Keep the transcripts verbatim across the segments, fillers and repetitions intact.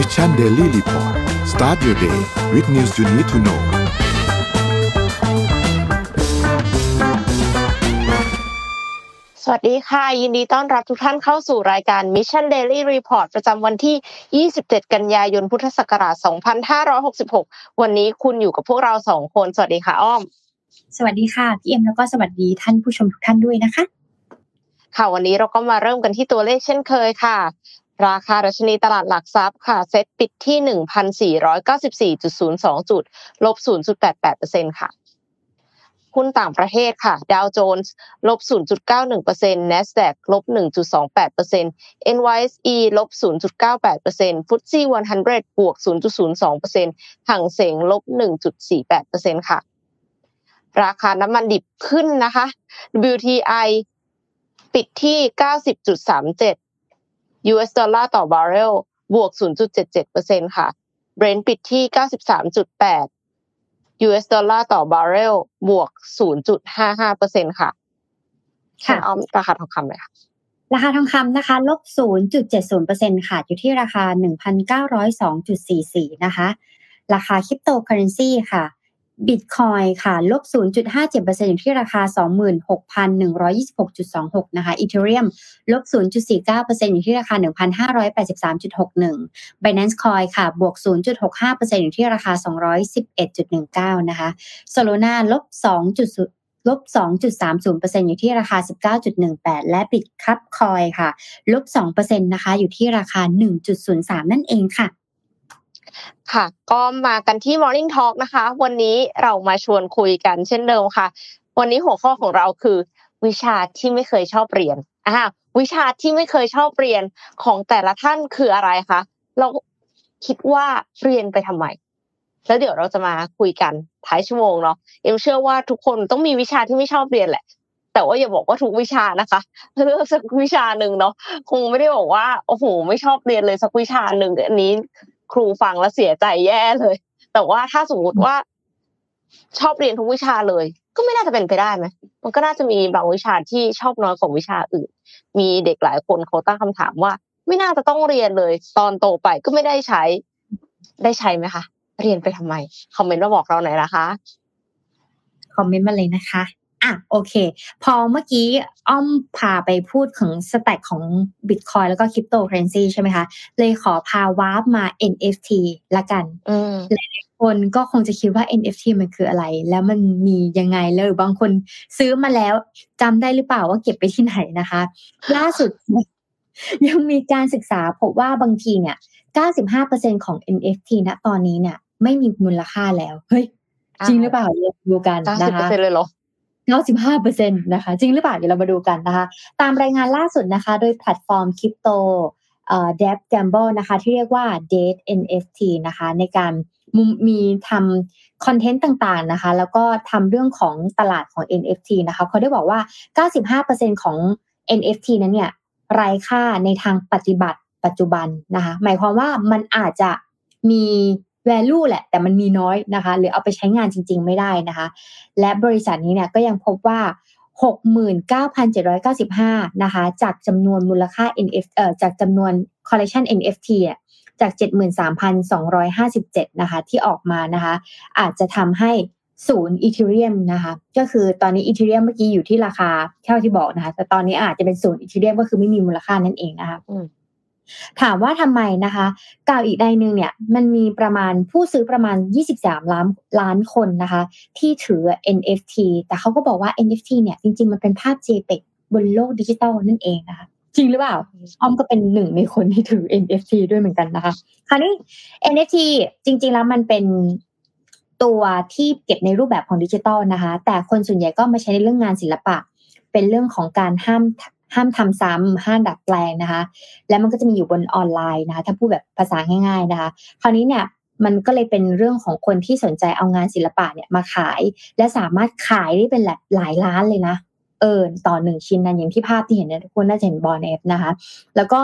Mission Daily Report start your day with news you need to know สวัสดีค่ะยินดีต้อนรับทุกท่านเข้าสู่รายการ Mission Daily Report ประจำวันที่ยี่สิบเจ็ดกันยายนพุทธศักราชสองพันห้าร้อยหกสิบหกวันนี้คุณอยู่กับพวกเราสองคนสวัสดีค่ะอ้อมสวัสดีค่ะพี่เอ็มแล้วก็สวัสดีท่านผู้ชมทุกท่านด้วยนะคะค่ะวันนี้เราก็มาเริ่มกันที่ตัวเลขเช่นเคยค่ะราคาดัชนีตลาดหลักทรัพย์ค่ะเซ็ตปิดที่ หนึ่งพันสี่ร้อยเก้าสิบสี่จุดศูนย์สอง จุดลบ ศูนย์จุดแปดแปดเปอร์เซ็นต์ ค่ะหุ้นต่างประเทศค่ะดาวโจนส์ลบ ศูนย์จุดเก้าหนึ่งเปอร์เซ็นต์ Nasdaq ลบ หนึ่งจุดสองแปดเปอร์เซ็นต์ เอ็น วาย เอส อี ลบ ศูนย์จุดเก้าแปดเปอร์เซ็นต์ เอฟ เอส ซี อี หนึ่งร้อยบวก ศูนย์จุดศูนย์สองเปอร์เซ็นต์ หังเส็งลบ หนึ่งจุดสี่แปดเปอร์เซ็นต์ ค่ะราคาน้ำมันดิบขึ้นนะคะ ดับเบิลยู ที ไอ ปิดที่ เก้าสิบจุดสามเจ็ด ยู เอส ดอลลาร์ต่อบาร์เรลบวก ศูนย์จุดเจ็ดเจ็ดเปอร์เซ็นต์ ค่ะ Brent ปิดที่ เก้าสิบสามจุดแปด ยู เอส ดอลลาร์ต่อบาร์เรลบวก ศูนย์จุดห้าห้าเปอร์เซ็นต์ ค่ะค่ะอ้อมราคาทองคำเลยค่ะราคาทองคำนะคะ ลบ ศูนย์จุดเจ็ดศูนย์เปอร์เซ็นต์ ค่ะอยู่ที่ราคา หนึ่งพันเก้าร้อยสองจุดสี่สี่ นะคะราคาคริปโตเคอเรนซีค่ะBitcoin ค่ะ ลบ ศูนย์จุดห้าเจ็ดเปอร์เซ็นต์ อยู่ที่ราคา สองหมื่นหกพันหนึ่งร้อยยี่สิบหกจุดสองหก นะคะ Ethereum ลบ ศูนย์จุดสี่เก้าเปอร์เซ็นต์ อยู่ที่ราคา หนึ่งพันห้าร้อยแปดสิบสามจุดหกหนึ่ง Binance Coin ค่ะบวก ศูนย์จุดหกห้าเปอร์เซ็นต์ อยู่ที่ราคา สองร้อยสิบเอ็ดจุดหนึ่งเก้า นะคะ Solana ลบ สอง ลบ สองจุดสามศูนย์เปอร์เซ็นต์ อยู่ที่ราคา สิบเก้าจุดหนึ่งแปด และ Bitcap Coin ค่ะ ลบ สองเปอร์เซ็นต์ นะคะอยู่ที่ราคา หนึ่งจุดศูนย์สาม นั่นเองค่ะค่ะก็มากันที่ Morning Talk นะคะวันนี้เรามาชวนคุยกันเช่นเดิมค่ะวันนี้หัวข้อของเราคือวิชาที่ไม่เคยชอบเรียนอ่าวิชาที่ไม่เคยชอบเรียนของแต่ละท่านคืออะไรคะเราคิดว่าเรียนไปทำไมแล้วเดี๋ยวเราจะมาคุยกันท้ายชั่วโมงเนาะเอ็มเชื่อว่าทุกคนต้องมีวิชาที่ไม่ชอบเรียนแหละแต่ว่าอย่าบอกว่าทุกวิชานะคะเลือกสักวิชานึงเนาะคงไม่ได้บอกว่าโอ้โหไม่ชอบเรียนเลยสักวิชานึงอันนี้ครูฟังแล้วเสียใจแย่เลยแต่ว่าถ้าสมมติว่าชอบเรียนทุกวิชาเลยก็ไม่น่าจะเป็นไปได้ไหมมันก็น่าจะมีบางวิชาที่ชอบน้อยกว่าวิชาอื่นมีเด็กหลายคนเขาตั้งคำถามว่าไม่น่าจะต้องเรียนเลยตอนโตไปก็ไม่ได้ใช้ได้ใช้ไหมคะเรียนไปทำไมคอมเมนต์มาบอกเราหน่อยนะคะคอมเมนต์มาเลยนะคะอ่ะโอเคพอเมื่อกี้อ้อมพาไปพูดถึงสแต็กของ Bitcoin แล้วก็ Cryptocurrency ใช่ไหมคะเลยขอพาวาร์ปมา เอ็น เอฟ ที ละกันหลายคนก็คงจะคิดว่า เอ็น เอฟ ที มันคืออะไรแล้วมันมียังไงแล้วหรือบางคนซื้อมาแล้วจำได้หรือเปล่าว่าเก็บไปที่ไหนนะคะล่าสุด ยังมีการศึกษาพบว่าบางทีเนี่ย เก้าสิบห้าเปอร์เซ็นต์ ของ เอ็น เอฟ ที ณตอนนี้เนี่ยไม่มีมูลค่าแล้วเฮ้ยจริงหรือเปล่าเราดูกันนะคะ เก้าสิบเปอร์เซ็นต์ เลยเหรอเก้าสิบห้าเปอร์เซ็นต์ นะคะจริงหรือเปล่าเดี๋ยวเรามาดูกันนะคะตามรายงานล่าสุดนะคะโดยแพลตฟอร์มคริปโตเอ่อ Daph Gamble นะคะที่เรียกว่า Date เอ็น เอฟ ที นะคะในการมีทำคอนเทนต์ต่างๆนะคะแล้วก็ทำเรื่องของตลาดของ เอ็น เอฟ ที นะคะเขาได้บอกว่า เก้าสิบห้าเปอร์เซ็นต์ ของ เอ็น เอฟ ที นั้นเนี่ยไร้ค่าในทางปฏิบัติปัจจุบันนะคะหมายความว่ามันอาจจะมี value แหละแต่มันมีน้อยนะคะหรือเอาไปใช้งานจริงๆไม่ได้นะคะและบริษัทนี้เนี่ยก็ยังพบว่า หกหมื่นเก้าพันเจ็ดร้อยเก้าสิบห้า นะคะจากจำนวนมูลค่า เอ็น เอฟ เอ่อจากจำนวน collection เอ็น เอฟ ที อ่ะจาก เจ็ดหมื่นสามพันสองร้อยห้าสิบเจ็ด นะคะที่ออกมานะคะอาจจะทำให้ศูนย์ Ethereum นะคะก็คือตอนนี้ Ethereum เมื่อกี้อยู่ที่ราคาเท่าที่บอกนะคะแต่ตอนนี้อาจจะเป็นศูนย์ Ethereum ก็คือไม่มีมูลค่านั่นเองนะคะถามว่าทำไมนะคะกล่าวอีกในนึงเนี่ยมันมีประมาณผู้ซื้อประมาณยี่สิบสามล้านล้านคนนะคะที่ถือ เอ็น เอฟ ที แต่เขาก็บอกว่า เอ็น เอฟ ที เนี่ยจริงๆมันเป็นภาพ JPEG บนโลกดิจิตอลนั่นเองนะคะจริงหรือเปล่าอ้อมก็เป็นหนึ่งในคนที่ถือ เอ็น เอฟ ที ด้วยเหมือนกันนะคะคราวนี้ เอ็น เอฟ ที จริงๆแล้วมันเป็นตัวที่เก็บในรูปแบบของดิจิตอลนะคะแต่คนส่วนใหญ่ก็มาใช้ในเรื่องงานศิลปะเป็นเรื่องของการห้ามห้ามทำซ้ำห้ามดัดแปลงนะคะและมันก็จะมีอยู่บนออนไลน์นะคะถ้าพูดแบบภาษาง่ายๆนะคะคราวนี้เนี่ยมันก็เลยเป็นเรื่องของคนที่สนใจเอางานศิลปะเนี่ยมาขายและสามารถขายได้เป็นหลายล้านเลยนะเออต่อหนึ่งชิ้นนะอย่างที่ภาพที่เห็นเนี่ยทุกคนน่าจะเห็นบอลเอฟนะคะแล้วก็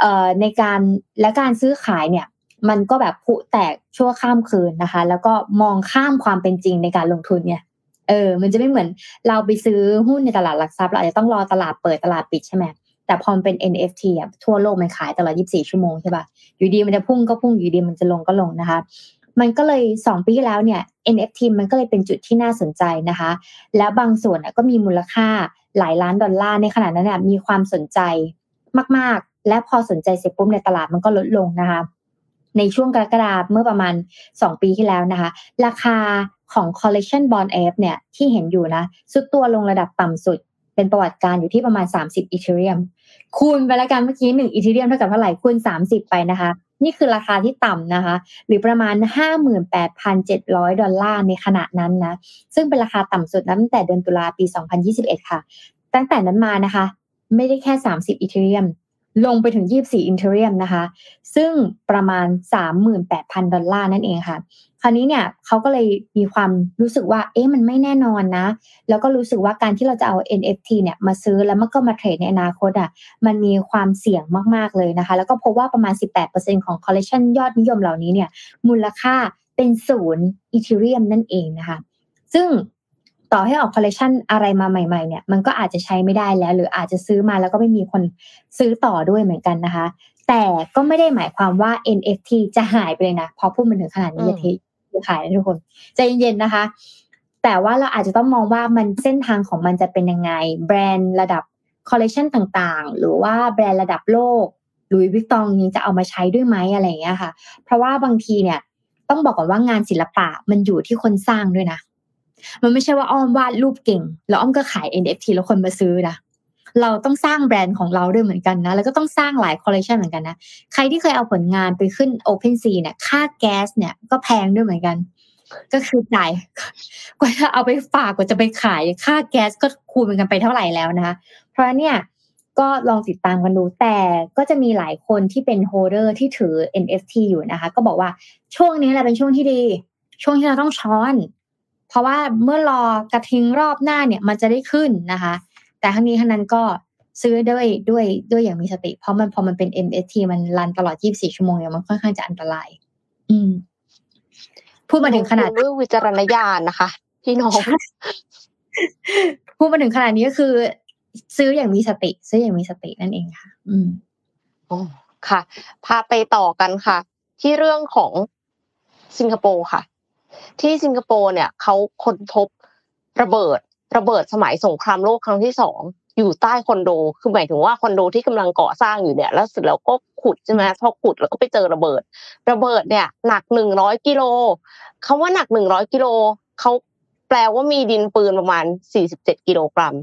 เอ่อในการและการซื้อขายเนี่ยมันก็แบบผุแตกชั่วข้ามคืนนะคะแล้วก็มองข้ามความเป็นจริงในการลงทุนเนี่ยเออมันจะไม่เหมือนเราไปซื้อหุ้นในตลาดหลักทรัพย์เราอาจจะต้องรอตลาดเปิดตลาดปิดใช่ไหม แต่พอมันเป็น เอ็น เอฟ ที อ่ะทั่วโลกมันขายตลอดยี่สิบสี่ชั่วโมงใช่ป่ะอยู่ดีมันจะพุ่งก็พุ่งอยู่ดีมันจะลงก็ลงนะคะมันก็เลยสองปีที่แล้วเนี่ย เอ็น เอฟ ที มันก็เลยเป็นจุดที่น่าสนใจนะคะแล้วบางส่วนก็มีมูลค่าหลายล้านดอลลาร์ในขณะนั้นน่ะมีความสนใจมากๆและพอสนใจเสร็จปุ๊บในตลาดมันก็ลดลงนะคะในช่วงกรกฎาคมเมื่อประมาณสองปีที่แล้วนะคะราคาของ Collection Bondเอ เอฟ เนี่ยที่เห็นอยู่นะสุดตัวลงระดับต่ำสุดเป็นประวัติการอยู่ที่ประมาณสามสิบ Ethereum คูณไปแล้วกันเมื่อกี้หนึ่ง Ethereum เท่ากับเท่าไหร่คูณสามสิบไปนะคะนี่คือราคาที่ต่ำนะคะหรือประมาณ ห้าหมื่นแปดพันเจ็ดร้อย ดอลลาร์ในขณะนั้นนะซึ่งเป็นราคาต่ำสุดตั้งแต่เดือนตุลาปีสองพันยี่สิบเอ็ดค่ะตั้งแต่นั้นมานะคะไม่ได้แค่สามสิบ Ethereum ลงไปถึงยี่สิบสี่ Ethereum นะคะซึ่งประมาณ สามหมื่นแปดพัน ดอลลาร์นั่นเองค่ะคราวนี้เนี่ยเขาก็เลยมีความรู้สึกว่าเอ๊ะมันไม่แน่นอนนะแล้วก็รู้สึกว่าการที่เราจะเอา เอ็น เอฟ ที เนี่ยมาซื้อแล้วมันก็มาเทรดในอนาคตอ่ะมันมีความเสี่ยงมากๆเลยนะคะแล้วก็พบว่าประมาณ สิบแปดเปอร์เซ็นต์ ของคอลเลคชันยอดนิยมเหล่านี้เนี่ยมูลค่าเป็นศูนย์ Ethereum นั่นเองนะคะซึ่งต่อให้ออกคอลเลคชันอะไรมาใหม่ๆเนี่ยมันก็อาจจะใช้ไม่ได้แล้วหรืออาจจะซื้อมาแล้วก็ไม่มีคนซื้อต่อด้วยเหมือนกันนะคะแต่ก็ไม่ได้หมายความว่า เอ็น เอฟ ที จะหายไปเลยนะพอพูดมันถึงขนาดนี้ทีขายนะทุกคนใจเย็นๆนะคะแต่ว่าเราอาจจะต้องมองว่ามันเส้นทางของมันจะเป็นยังไงแบรนด์ระดับคอลเลคชันต่างๆหรือว่าแบรนด์ระดับโลก Louis Vuitton ยังจะเอามาใช้ด้วยไหมอะไรอย่างเงี้ยค่ะเพราะว่าบางทีเนี่ยต้องบอกก่อนว่างานศิลปะมันอยู่ที่คนสร้างด้วยนะมันไม่ใช่ว่าอ้อมวาดรูปเก่งแล้วอ้อมก็ขาย เอ็น เอฟ ที แล้วคนมาซื้อนะเราต้องสร้างแบรนด์ของเราด้วยเหมือนกันนะแล้วก็ต้องสร้างหลายคอลเลคชันเหมือนกันนะใครที่เคยเอาผลงานไปขึ้น OpenSea เนี่ยค่าแก๊สเนี่ยก็แพงด้วยเหมือนกันก็คือจ่ายกว่าจะเอาไปฝากกว่าจะไปขายค่าแก๊สก็คูณกันไปเท่าไหร่แล้วนะคะเพราะเนี่ยก็ลองติดตามกันดูแต่ก็จะมีหลายคนที่เป็นโฮลเดอร์ที่ถือ เอ็น เอฟ ที อยู่นะคะก็บอกว่าช่วงนี้แหละเป็นช่วงที่ดีช่วงที่เราต้องช้อนเพราะว่าเมื่อรอกระทิงรอบหน้าเนี่ยมันจะได้ขึ้นนะคะแต่ทั้งนี้ทั้งนั้นก็ซื้อด้วยด้วยด้วยอย่างมีสติเพราะมันพอมันเป็น เอ็น เอฟ ที มันรันตลอดยี่สิบสี่ชั่วโมงเนี่ยมันค่อนข้างจะอันตรายอืมพูดมาถึงขนาดด้วยวิจารณญาณนะคะพี่น้องพูดมาถึงขนาดนี้ก็คือซื้ออย่างมีสติซื้ออย่างมีสตินั่นเองค่ะอืมอ๋อค่ะพาไปต่อกันค่ะที่เรื่องของสิงคโปร์ค่ะที่สิงคโปร์เนี่ยเค้าค้นพบระเบิดระเบิดสมัยสงครามโลกครั้งที่สองอยู่ใต้คอนโดคือหมายถึงว่าคอนโดที่กำลังก่อสร้างอยู่เนี่ยแล้วเสร็จแล้วก็ขุดใช่ไหมพอขุดแล้วก็ไปเจอระเบิดระเบิดเนี่ยหนักหนึ่งร้อยกิโลคำว่าหนักหนึ่งร้อยกิโลเขาแปลว่ามีดินปืนประมาณสี่สิบเจ็ดกิโลกรัม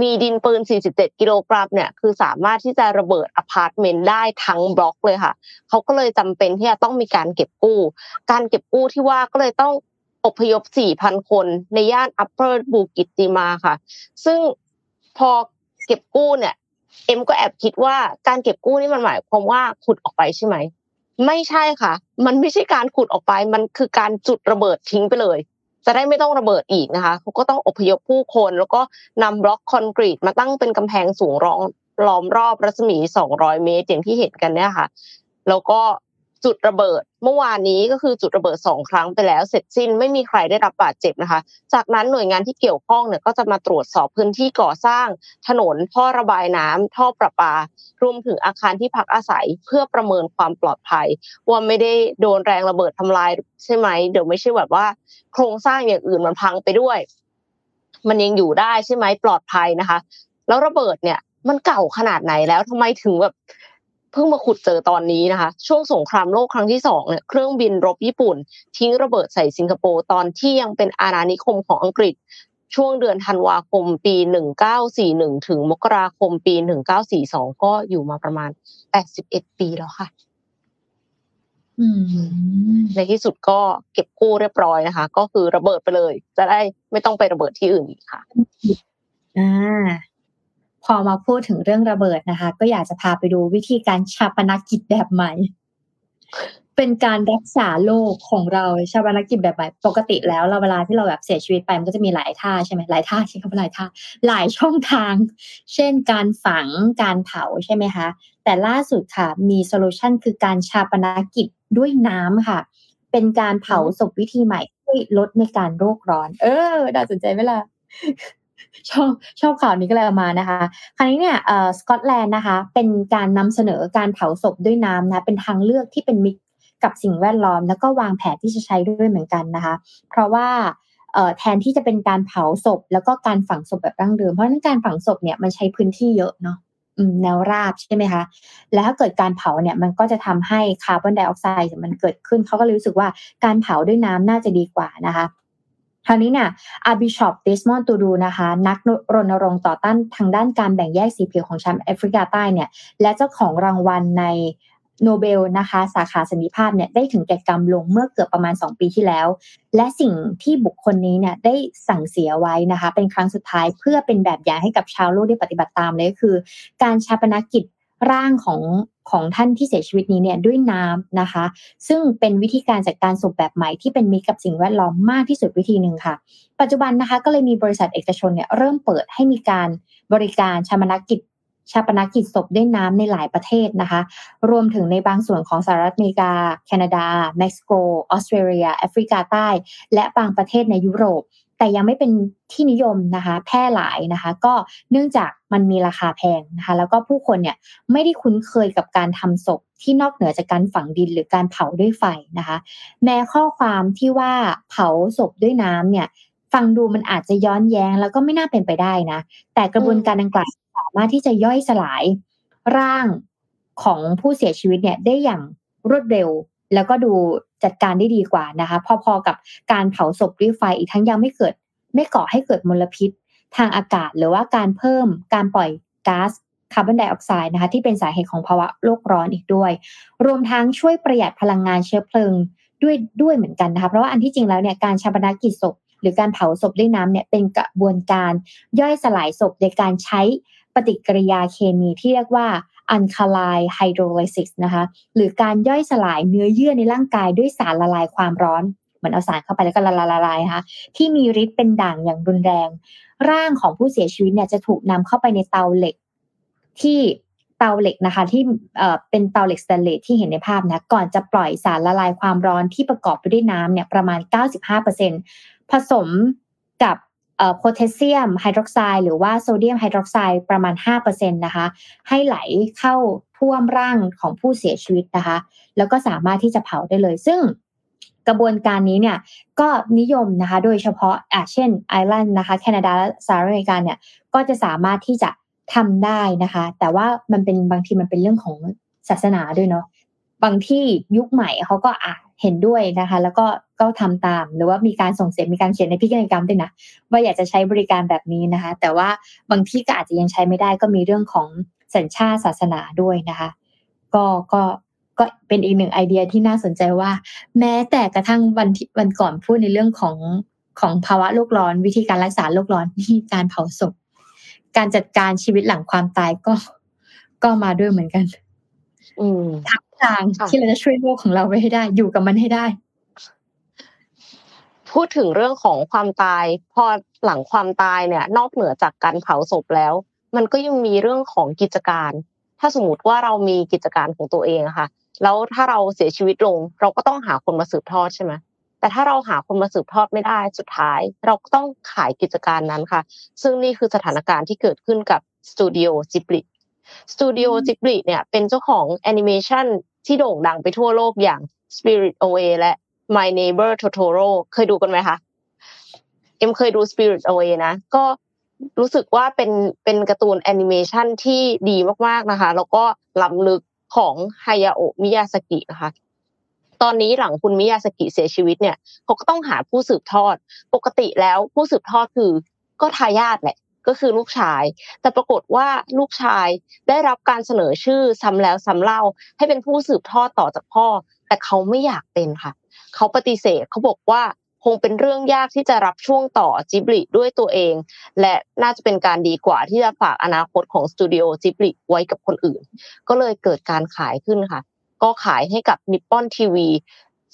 มีดินปืนสี่สิบเจ็ดกิโลกรัมเนี่ยคือสามารถที่จะระเบิดอพาร์ตเมนต์ได้ทั้งบล็อกเลยค่ะเขาก็เลยจำเป็นที่จะต้องมีการเก็บกู้การเก็บกู้ที่ว่าก็เลยต้องอพยพ สี่พัน คนในย่าน Upper Bukit Timah ค่ะซึ่งพอเก็บกู้เนี่ยเอ็มก็แอบคิดว่าการเก็บกู้นี่มันหมายความว่าขุดออกไปใช่ไหมไม่ใช่ค่ะมันไม่ใช่การขุดออกไปมันคือการจุดระเบิดทิ้งไปเลยจะได้ไม่ต้องระเบิดอีกนะคะเขาก็ต้องอพยพผู้คนแล้วก็นำบล็อกคอนกรีตมาตั้งเป็นกำแพงสูงล้อมรอบรัศมีสองร้อยเมตรอย่างที่เห็นกันเนี่ยค่ะแล้วก็จุดระเบิดเมื่อวานนี้ก็คือจุดระเบิดสองครั้งไปแล้วเสร็จสิ้นไม่มีใครได้รับบาดเจ็บนะคะจากนั้นหน่วยงานที่เกี่ยวข้องเนี่ยก็จะมาตรวจสอบพื้นที่ก่อสร้างถนนท่อระบายน้ำท่อประปารวมถึงอาคารที่พักอาศัยเพื่อประเมินความปลอดภัยว่าไม่ได้โดนแรงระเบิดทำลายใช่ไหมเดี๋ยวไม่ใช่แบบว่าโครงสร้างอย่างอื่นมันพังไปด้วยมันยังอยู่ได้ใช่ไหมปลอดภัยนะคะแล้วระเบิดเนี่ยมันเก่าขนาดไหนแล้วทำไมถึงแบบเพิ่งมาขุดเจอตอนนี้นะคะช่วงสงครามโลกครั้งที่สองเนี่ยเครื่องบินรบญี่ปุ่นทิ้งระเบิดใส่สิงคโปร์ตอนที่ยังเป็นอาณานิคมของอังกฤษช่วงเดือนธันวาคมปีหนึ่งพันเก้าร้อยสี่สิบเอ็ดถึงมกราคมปีหนึ่งพันเก้าร้อยสี่สิบสองก็อยู่มาประมาณแปดสิบเอ็ดปีแล้วค่ะในที่สุดก็เก็บกู้เรียบร้อยนะคะก็คือระเบิดไปเลยจะได้ไม่ต้องไประเบิดที่อื่นอีกค่ะอ่าพอมาพูดถึงเรื่องระเบิดนะคะก็อยากจะพาไปดูวิธีการฌาปนกิจแบบใหม่เป็นการรักษาโลกของเราฌาปนกิจแบบใหม่ปกติแล้วเราเวลาที่เราแบบเสียชีวิตไปมันก็จะมีหลายท่าใช่มั้ยหลายท่าใช่ครับหลายท่าหลายช่องทางเช่นการฝังการเผาใช่มั้ยคะแต่ล่าสุดค่ะมีโซลูชั่นคือการฌาปนกิจด้วยน้ำค่ะเป็นการเผาศพวิธีใหม่ที่ลดในการโลกร้อนเออน่าสนใจมั้ยล่ะ ชอบชอบข่าวนี้ก็เลยเอามานะคะคราวนี้เนี่ยเอ่อสกอตแลนด์นะคะเป็นการนำเสนอการเผาศพด้วยน้ำนะเป็นทางเลือกที่เป็นมิตรกับสิ่งแวดล้อมแล้วก็วางแผนที่จะใช้ด้วยเหมือนกันนะคะเพราะว่าเอ่อแทนที่จะเป็นการเผาศพแล้วก็การฝังศพแบบดั้งเดิมเพราะฉะนั้นการฝังศพเนี่ยมันใช้พื้นที่เยอะเนาะแนวราบใช่ไหมคะแล้วถ้าเกิดการเผาเนี่ยมันก็จะทำให้คาร์บอนไดออกไซด์มันเกิดขึ้นเขาก็เลยรู้สึกว่าการเผาด้วยน้ำน่าจะดีกว่านะคะคราวนี้เนี่ยอาบิชอปเดสมอนด์ตูรูนะคะนักรณรงค์ต่อต้านทางด้านการแบ่งแยกสีผิวของชาวแอฟริกาใต้เนี่ยและเจ้าของรางวัลในโนเบลนะคะสาขาสันติภาพเนี่ยได้ถึงแก่กรรมลงเมื่อเกือบประมาณสองปีที่แล้วและสิ่งที่บุคคลนี้เนี่ยได้สั่งเสียไว้นะคะเป็นครั้งสุดท้ายเพื่อเป็นแบบอย่างให้กับชาวโลกได้ปฏิบัติตามเลยก็คือการฌาปนกิจร่างของของท่านที่เสียชีวิตนี้เนี่ยด้วยน้ำนะคะซึ่งเป็นวิธีการจัดการศพแบบใหม่ที่เป็นมิตรกับสิ่งแวดล้อมมากที่สุดวิธีนึงค่ะปัจจุบันนะคะก็เลยมีบริษัทเอกชนเนี่ยเริ่มเปิดให้มีการบริการฌาปนกิจฌาปนกิจศพด้วยน้ำในหลายประเทศนะคะรวมถึงในบางส่วนของสหรัฐอเมริกาแคนาดาเม็กซิโกออสเตรเลียแอฟริกาใต้และบางประเทศในยุโรปแต่ยังไม่เป็นที่นิยมนะคะแพร่หลายนะคะก็เนื่องจากมันมีราคาแพงนะคะแล้วก็ผู้คนเนี่ยไม่ได้คุ้นเคยกับการทำศพที่นอกเหนือจากการฝังดินหรือการเผาด้วยไฟนะคะแม้ข้อความที่ว่าเผาศพด้วยน้ำเนี่ยฟังดูมันอาจจะย้อนแย้งแล้วก็ไม่น่าเป็นไปได้นะแต่กระบวนการดังกล่าวสามารถที่จะย่อยสลายร่างของผู้เสียชีวิตเนี่ยได้อย่างรวดเร็วแล้วก็ดูจัดการได้ดีกว่านะคะพอๆกับการเผาศพด้วยไฟอีกทั้งยังไม่เกิดไม่ก่อให้เกิดมลพิษทางอากาศหรือว่าการเพิ่มการปล่อยก๊าซคาร์บอนไดออกไซด์นะคะที่เป็นสาเหตุของภาวะโลกร้อนอีกด้วยรวมทั้งช่วยประหยัดพลังงานเชื้อเพลิงด้วยด้วยเหมือนกันนะคะเพราะว่าอันที่จริงแล้วเนี่ยการฌาปนกิจศพหรือการเผาศพด้วยน้ำเนี่ยเป็นกระบวนการย่อยสลายศพโดยการใช้ปฏิกิริยาเคมีที่เรียกว่า alkaline hydrolysis นะคะหรือการย่อยสลายเนื้อเยื่อในร่างกายด้วยสารละลายความร้อนเหมือนเอาสารเข้าไปแล้วก็ละลายนะคะที่มีฤทธิ์เป็นด่างอย่างรุนแรงร่างของผู้เสียชีวิตเนี่ยจะถูกนำเข้าไปในเตาเหล็กที่เตาเหล็กนะคะที่เอ่อเป็นเตาเหล็กสแตนเลสที่เห็นในภาพนะก่อนจะปล่อยสารละลายความร้อนที่ประกอบไปด้วยน้ำเนี่ยประมาณ เก้าสิบห้าเปอร์เซ็นต์ ผสมกับเอ่อโพแทสเซียมไฮดรอกไซด์หรือว่าโซเดียมไฮดรอกไซด์ประมาณ ห้าเปอร์เซ็นต์ นะคะให้ไหลเข้าท่วมร่างของผู้เสียชีวิตนะคะแล้วก็สามารถที่จะเผาได้เลยซึ่งกระบวนการนี้เนี่ยก็นิยมนะคะโดยเฉพาะอ่ะเช่นไอร์แลนด์นะคะแคนาดาและสหรัฐอเมริกาเนี่ยก็จะสามารถที่จะทำได้นะคะแต่ว่ามันเป็นบางทีมันเป็นเรื่องของศาสนาด้วยเนาะบางที่ยุคใหม่เขาก็อ่ะเห็นด้วยนะคะแล้วก็ก็ทำตามหรือว่ามีการส่งเสริมมีการเขียนในพิธีกรรมด้วยนะว่าอยากจะใช้บริการแบบนี้นะคะแต่ว่าบางที่ก็อาจจะยังใช้ไม่ได้ก็มีเรื่องของสัญชาติศาสนาด้วยนะคะก็ก็ก็เป็นอีกหนึ่งไอเดียที่น่าสนใจว่าแม้แต่กระทั่งวันวันก่อนพูดในเรื่องของของภาวะโลกร้อนวิธีการรักษาโลกร้อนที่การเผาศพการจัดการชีวิตหลังความตายก็ก็มาด้วยเหมือนกันอืมทางทางที่เราจะช่วยโลกของเราไว้ให้ได้อยู่กับมันให้ได้พูดถึงเรื่องของความตายพอหลังความตายเนี่ยนอกเหนือจากการเผาศพแล้วมันก็ยังมีเรื่องของกิจการถ้าสมมติว่าเรามีกิจการของตัวเองอะค่ะแล้วถ้าเราเสียชีวิตลงเราก็ต้องหาคนมาสืบทอดใช่ไหมแต่ถ้าเราหาคนมาสืบทอดไม่ได้สุดท้ายเราก็ต้องขายกิจการนั้นค่ะซึ่งนี่คือสถานการณ์ที่เกิดขึ้นกับ Studio Ghibli Studio Ghibli เนี่ยเป็นเจ้าของแอนิเมชั่นที่โด่งดังไปทั่วโลกอย่าง Spirit Away และ My Neighbor Totoro เคยดูกันไหมคะเอ็มเคยดู Spirit Away นะก็รู้สึกว่าเป็นเป็นการ์ตูนแอนิเมชั่นที่ดีมากๆนะคะแล้วก็ล้ำลึกของฮายาโอะมิยาซากินะคะตอนนี้หลังคุณมิยาซากิเสียชีวิตเนี่ยเขาก็ต้องหาผู้สืบทอดปกติแล้วผู้สืบทอดคือก็ทายาทแหละก็คือลูกชายแต่ปรากฏว่าลูกชายได้รับการเสนอชื่อซ้ำแล้วซ้ำเล่าให้เป็นผู้สืบทอดต่อจากพ่อแต่เขาไม่อยากเป็นค่ะเขาปฏิเสธเขาบอกว่าคงเป็นเรื่องยากที่จะรับช่วงต่อจิบลิด้วยตัวเองและน่าจะเป็นการดีกว่าที่จะฝากอนาคตของสตูดิโอจิบลิไว้กับคนอื่นก็เลยเกิดการขายขึ้นค่ะก็ขายให้กับ Nippon ที วี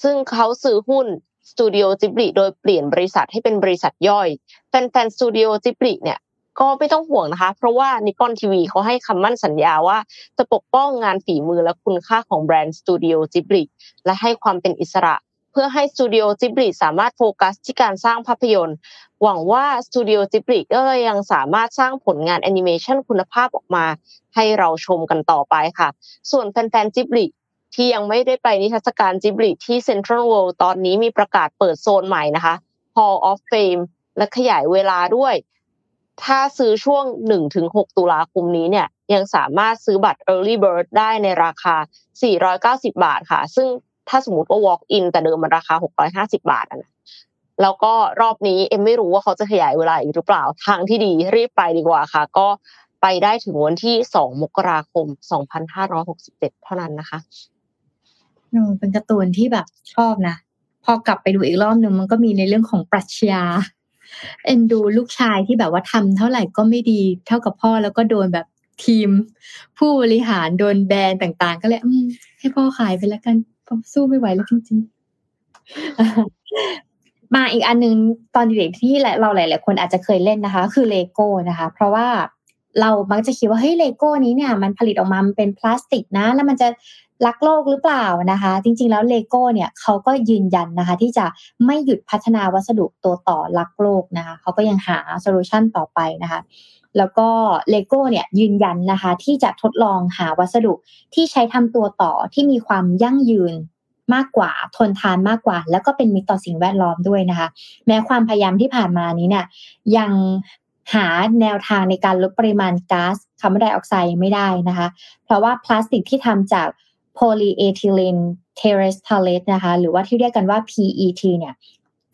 ซึ่งเขาซื้อหุ้นสตูดิโอจิบลิโดยเปลี่ยนบริษัทให้เป็นบริษัทย่อยแฟนๆสตูดิโอจิบลิเนี่ยก็ไม่ต้องห่วงนะคะเพราะว่า Nippon ที วี เขาให้คำมั่นสัญญาว่าจะปกป้องงานฝีมือและคุณค่าของแบรนด์สตูดิโอจิบลิและให้ความเป็นอิสระเ พื่อให้ Studio Ghibli สามารถโฟกัสที่การสร้างภาพยนตร์หวังว่า Studio Ghibli ก็ยังสามารถสร้างผลงานแอนิเมชั่นคุณภาพออกมาให้เราชมกันต่อไปค่ะส่วนแฟนๆ Ghibli ที่ยังไม่ได้ไปนิทรรศการ Ghibli ที่ Central World ตอนนี้มีประกาศเปิดโซนใหม่นะคะ Hall of Fame และขยายเวลาด้วยถ้าซื้อช่วง หนึ่งถึงหก ตุลาคมนี้เนี่ยยังสามารถซื้อบัตร Early Bird ได้ในราคาสี่ร้อยเก้าสิบบาทค่ะซึ่งถ้าสมมุติว่า walk in แต่เดิมมันราคาหกร้อยห้าสิบบาทอ่ะนะแล้วก็รอบนี้เอ็มไม่รู้ว่าเขาจะขยายเวลาอีกหรือเปล่าทางที่ดีรีบไปดีกว่าค่ะก็ไปได้ถึงวันที่สองมกราคมสองพันห้าร้อยหกสิบเจ็ดเท่านั้นนะคะเออเป็นการ์ตูนที่แบบชอบนะพอกลับไปดูอีกรอบนึงมันก็มีในเรื่องของปรัชญาเอ็นดูลูกชายที่แบบว่าทำเท่าไหร่ก็ไม่ดีเท่ากับพ่อแล้วก็โดนแบบทีมผู้บริหารโดนแบนต่างๆก็เลยให้พ่อขายไปแล้วกันผมสู้ไม่ไหวแล้วจริงๆมาอีกอันนึงตอนเด็กๆที่เราหลายๆคนอาจจะเคยเล่นนะคะคือเลโก้นะคะเพราะว่าเรามักจะคิดว่าเฮ้ยเลโก้นี้เนี่ยมันผลิตออกมามันเป็นพลาสติกนะแล้วมันจะรักโลกหรือเปล่านะคะจริงๆแล้วเลโก้เนี่ยเขาก็ยืนยันนะคะที่จะไม่หยุดพัฒนาวัสดุตัวต่อรักโลกนะคะเขาก็ยังหาโซลูชันต่อไปนะคะแล้วก็เลโก้เนี่ยยืนยันนะคะที่จะทดลองหาวัสดุที่ใช้ทำตัวต่อที่มีความยั่งยืนมากกว่าทนทานมากกว่าแล้วก็เป็นมิตรต่อสิ่งแวดล้อมด้วยนะคะแม้ความพยายามที่ผ่านมานี้เนี่ยยังหาแนวทางในการลดปริมาณก๊าซคาร์บอนไดออกไซด์ไม่ได้นะคะเพราะว่าพลาสติกที่ทำจากโพลีเอทิลีนเทเรสทาเลตนะคะหรือว่าที่เรียกกันว่า พี อี ที เนี่ย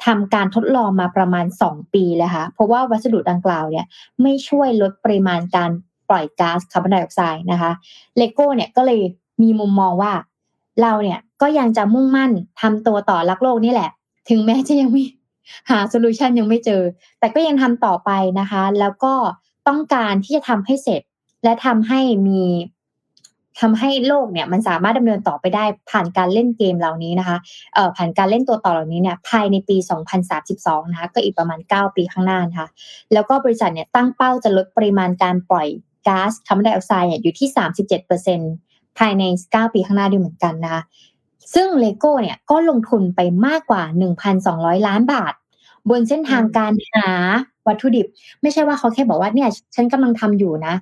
ทำการทดลองมาประมาณสองปีแล้วค่ะเพราะว่าวัสดุดังกล่าวเนี่ยไม่ช่วยลดปริมาณการปล่อยก๊าซคาร์บอนไดออกไซด์นะคะเลโก้เนี่ยก็เลยมีมุมมองว่าเราเนี่ยก็ยังจะมุ่งมั่นทำตัวต่อรักโลกนี่แหละถึงแม้จะยังไม่หาโซลูชันยังไม่เจอแต่ก็ยังทำต่อไปนะคะแล้วก็ต้องการที่จะทำให้เสร็จและทำให้มีทำให้โลกเนี่ยมันสามารถดำเนินต่อไปได้ผ่านการเล่นเกมเหล่านี้นะคะเอ่อผ่านการเล่นตัวต่อเหล่านี้เนี่ยภายในปีสองพันสามสิบสองนะคะก็อีกประมาณเก้าปีข้างหน้านะคะแล้วก็บริษัทเนี่ยตั้งเป้าจะลดปริมาณการปล่อยก๊าซคาร์บอนไดออกไซด์เนี่ยอยู่ที่ สามสิบเจ็ดเปอร์เซ็นต์ ภายในเก้าปีข้างหน้าด้วยเหมือนกันนะคะซึ่ง Lego เนี่ยก็ลงทุนไปมากกว่า หนึ่งพันสองร้อยล้านบาทบนเส้นทางการหาวัตถุดิบไม่ใช่ว่าเขาแค่บอกว่าเนี่ยฉันกำลังทำอยู่นะ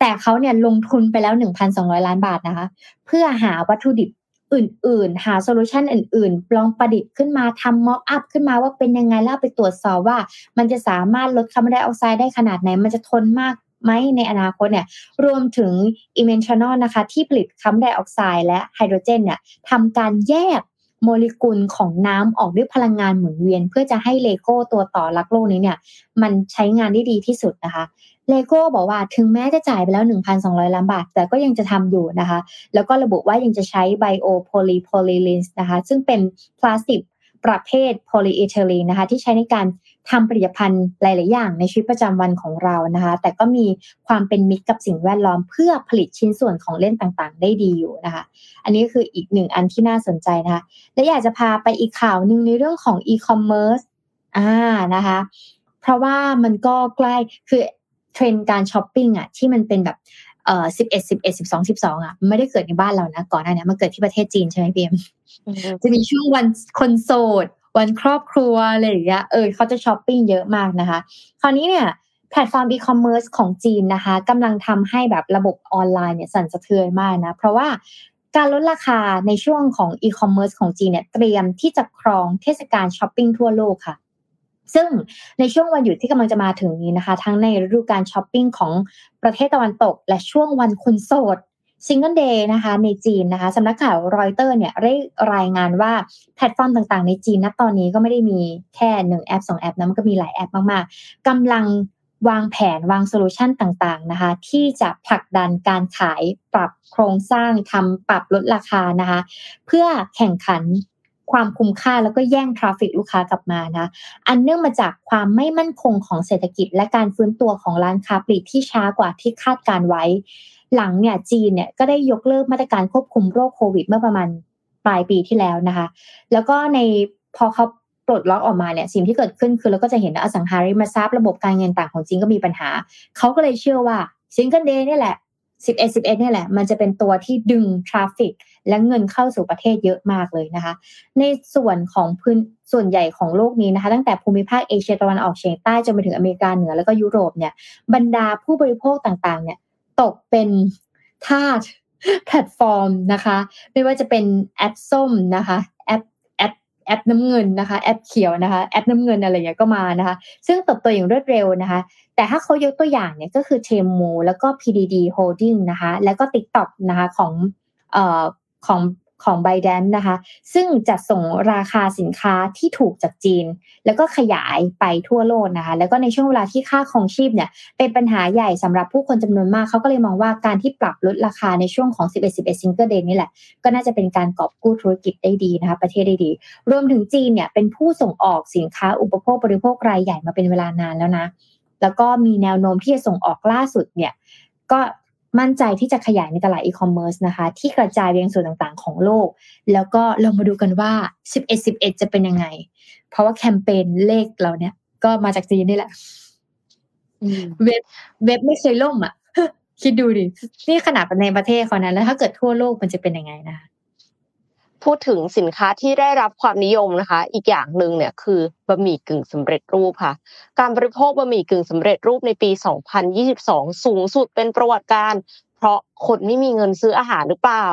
แต่เขาเนี่ยลงทุนไปแล้ว หนึ่งพันสองร้อยล้านบาทนะคะเพื่อหาวัตถุดิบอื่นๆหาโซลูชันอื่นๆลองประดิษฐ์ขึ้นมาทำม็อกอัพขึ้นมาว่าเป็นยังไงแล้วไปตรวจสอบว่ามันจะสามารถลดคาร์บอนไดออกไซด์ได้ขนาดไหนมันจะทนมากไหมในอนาคตเนี่ยรวมถึง Ementanol นะคะที่ผลิตคาร์บอนไดออกไซด์และไฮโดรเจนเนี่ยทำการแยกโมเลกุลของน้ำออกด้วยพลังงานหมุนเวียนเพื่อจะให้เลโก้ตัวต่อรักโลกนี้เนี่ยมันใช้งานได้ดีที่สุดนะคะเลโก้บอกว่าถึงแม้จะจ่ายไปแล้ว หนึ่งพันสองร้อยล้านบาทแต่ก็ยังจะทำอยู่นะคะแล้วก็ระบุว่ายังจะใช้ไบโอโพลีโพลีลินนะคะซึ่งเป็นพลาสติกประเภทโพลีเอทิลีนนะคะที่ใช้ในการทำผลิตภัณฑ์หลายๆอย่างในชีวิตประจำวันของเรานะคะแต่ก็มีความเป็นมิตรกับสิ่งแวดล้อมเพื่อผลิตชิ้นส่วนของเล่นต่างๆได้ดีอยู่นะคะอันนี้ก็คืออีกหนึ่งอันที่น่าสนใจนะคะและอยากจะพาไปอีกข่าวนึงในเรื่องของอีคอมเมิร์ซอ่านะคะเพราะว่ามันก็ใกล้คือเทรนด์การช้อปปิ้งอ่ะที่มันเป็นแบบเอ่อสิบเอ็ด สิบเอ็ด สิบสอง สิบสองอ่ะไม่ได้เกิดในบ้านเรานะก่อนหน้านี้มันเกิดที่ประเทศจีนใช่มั้ยพี่เอ็มจะมีช่วงวันคนโสดวันครอบครัวอะไรอย่างเงี้ยเออเขาจะช้อปปิ้งเยอะมากนะคะคราวนี้เนี่ยแพลตฟอร์มอีคอมเมิร์ซของจีนนะคะกำลังทำให้แบบระบบออนไลน์เนี่ยสั่นสะเทือนมากนะเพราะว่าการลดราคาในช่วงของอีคอมเมิร์ซของจีนเนี่ยเตรียมที่จะครองเทศกาลช้อปปิ้งทั่วโลกค่ะซึ่งในช่วงวันหยุดที่กำลังจะมาถึงนี้นะคะทั้งในฤดูกาลช้อปปิ้งของประเทศตะวันตกและช่วงวันคนโสดSingle Day นะคะในจีนนะคะสำนักข่าวรอยเตอร์เนี่ยได้รายงานว่าแพลตฟอร์มต่างๆในจีนณตอนนี้ก็ไม่ได้มีแค่หนึ่งแอปสองแอปนะมันก็มีหลายแอปมากๆกำลังวางแผนวางโซลูชันต่างๆนะคะที่จะผลักดันการขายปรับโครงสร้างทำปรับลดราคานะคะเพื่อแข่งขันความคุ้มค่าแล้วก็แย่งทราฟฟิกลูกค้ากลับมานะอันเนื่องมาจากความไม่มั่นคงของเศรษฐกิจและการฟื้นตัวของร้านค้าปลีกที่ช้ากว่าที่คาดการไว้หลังเนี่ยจีนเนี่ยก็ได้ยกเลิกมาตรการควบคุมโรคโควิดเมื่อประมาณปลายปีที่แล้วนะคะแล้วก็ในพอเขาปลดล็อกออกมาเนี่ยสิ่งที่เกิดขึ้นคือเราก็จะเห็นอสังหาริมทรัพย์ระบบการเงินต่างของจีนก็มีปัญหาเขาก็เลยเชื่อว่าซิงเกิลเดย์นี่แหละ สิบเอ็ด สิบเอ็ดนี่แหละมันจะเป็นตัวที่ดึงทราฟฟิกและเงินเข้าสู่ประเทศเยอะมากเลยนะคะในส่วนของพื้นส่วนใหญ่ของโลกนี้นะคะตั้งแต่ภูมิภาคเอเชียตะวันออกเฉียงใต้จนไปถึงอเมริกาเหนือแล้วก็ยุโรปเนี่ยบรรดาผู้บริโภคต่างๆเนี่ยตกเป็นทาสแพลตฟอร์มนะคะไม่ว่าจะเป็นแอปส้มนะคะแอปแอปแอปน้ำเงินนะคะแอปเขียวนะคะแอปน้ำเงินอะไรอย่างเงี้ยก็มานะคะซึ่งเติบโตอย่างรวดเร็วนะคะแต่ถ้าเขายกตัวอย่างเนี่ยก็คือ Temu แล้วก็ พี ดี ดี Holding นะคะแล้วก็ TikTok นะคะของเอ่อของของ Binance นะคะซึ่งจัดส่งราคาสินค้าที่ถูกจากจีนแล้วก็ขยายไปทั่วโลกนะคะแล้วก็ในช่วงเวลาที่ค่าครองชีพเนี่ยเป็นปัญหาใหญ่สำหรับผู้คนจำนวนมากเขาก็เลยมองว่าการที่ปรับลดราคาในช่วงของสิบเอ็ด สิบเอ็ด Single Day นี่แหละก็น่าจะเป็นการกอบกู้ธุรกิจได้ดีนะคะประเทศได้ดีรวมถึงจีนเนี่ยเป็นผู้ส่งออกสินค้าอุปโภคบริโภครายใหญ่มาเป็นเวลานานแล้วนะแล้วก็มีแนวโน้มที่จะส่งออกล่าสุดเนี่ยก็มั่นใจที่จะขยายในตลาดอีคอมเมิร์ซนะคะที่กระจายไปยังส่วนต่างๆของโลกแล้วก็ลองมาดูกันว่าสิบเอ็ด สิบเอ็ดจะเป็นยังไงเพราะว่าแคมเปญเลขเราเนี่ยก็มาจากจีนนี่แหละเว็บเว็บไม่เคยล่มอ่ะคิดดูดินี่ขนาดในประเทศเขานะแล้วถ้าเกิดทั่วโลกมันจะเป็นยังไงนะพูดถึงสินค้าที่ได้รับความนิยมนะคะอีกอย่างนึงเนี่ยคือบะหมี่กึ่งสำเร็จรูปค่ะการบริโภคบะหมี่กึ่งสำเร็จรูปในปีสองพันยี่สิบสองสูงสุดเป็นประวัติการณ์เพราะคนไม่มีเงินซื้ออาหารหรือเปล่า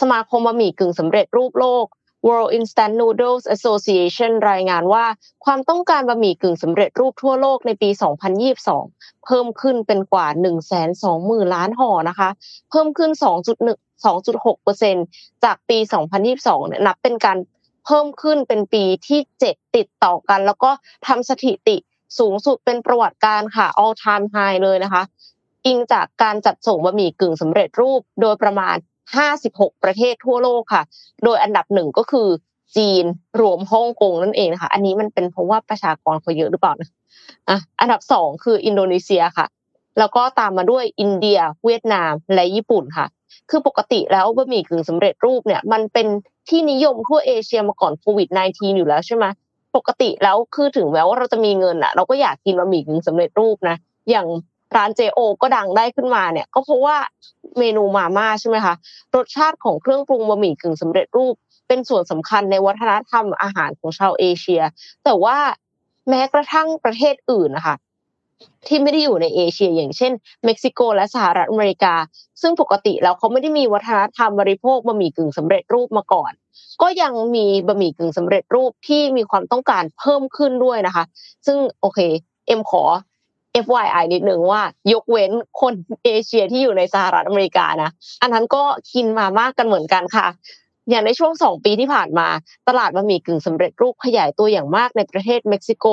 สมาคมบะหมี่กึ่งสำเร็จรูปโลก World Instant Noodles Association รายงานว่าความต้องการบะหมี่กึ่งสำเร็จรูปทั่วโลกในปีสองพันยี่สิบสองเพิ่มขึ้นเป็นกว่า หนึ่งแสนสองหมื่น ล้านห่อนะคะเพิ่มขึ้น สองจุดหนึ่งสองจุดหกเปอร์เซ็นต์ จากปีสองพันยี่สิบสองเนี่ยนับเป็นการเพิ่มขึ้นเป็นปีที่เจ็ดติดต่อกันแล้วก็ทำสถิติสูงสุดเป็นประวัติการณ์ค่ะ all time high เลยนะคะอิงจากการจัดส่งบะหมี่กึ่งสำเร็จรูปโดยประมาณห้าสิบหกประเทศทั่วโลกค่ะโดยอันดับหนึ่งก็คือจีนรวมฮ่องกงนั่นเองนะคะอันนี้มันเป็นเพราะว่าประชากรเขาเยอะหรือเปล่านะอ่ะอันดับสองคืออินโดนีเซียค่ะแล้วก็ตามมาด้วยอินเดียเวียดนามและญี่ปุ่นค่ะคือปกติแล้วบะหมี่กึ่งสำเร็จรูปเนี่ยมันเป็นที่นิยมทั่วเอเชียมาก่อนโควิดสิบเก้า อยู่แล้วใช่ไหมปกติแล้วคือถึงแม้ว่าเราจะมีเงินอ่ะเราก็อยากกินบะหมี่กึ่งสำเร็จรูปนะอย่างร้านเจโอก็ดังได้ขึ้นมาเนี่ยก็เพราะว่าเมนูมาม่าใช่ไหมคะรสชาติของเครื่องปรุงบะหมี่กึ่งสำเร็จรูปเป็นส่วนสำคัญในวัฒนธรรมอาหารของชาวเอเชียแต่ว่าแม้กระทั่งประเทศอื่นนะคะที่ไม่ได้อยู่ในเอเชียอย่างเช่นเม็กซิโกและสหรัฐอเมริกาซึ่งปกติแล้วเขาไม่ได้มีวัฒนธรรมบริโภคบะหมี่กึ่งสำเร็จรูปมาก่อนก็ยังมีบะหมี่กึ่งสำเร็จรูปที่มีความต้องการเพิ่มขึ้นด้วยนะคะซึ่งโอเคเอ็มขอ เอฟ วาย ไอ นิดนึงว่ายกเว้นคนเอเชียที่อยู่ในสหรัฐอเมริกานะอันนั้นก็กินมามากกันเหมือนกันค่ะอย่างในช่วงสองปีที่ผ่านมาตลาดบะหมี่กึ่งสำเร็จรูปขยายตัวอย่างมากในประเทศเม็กซิโก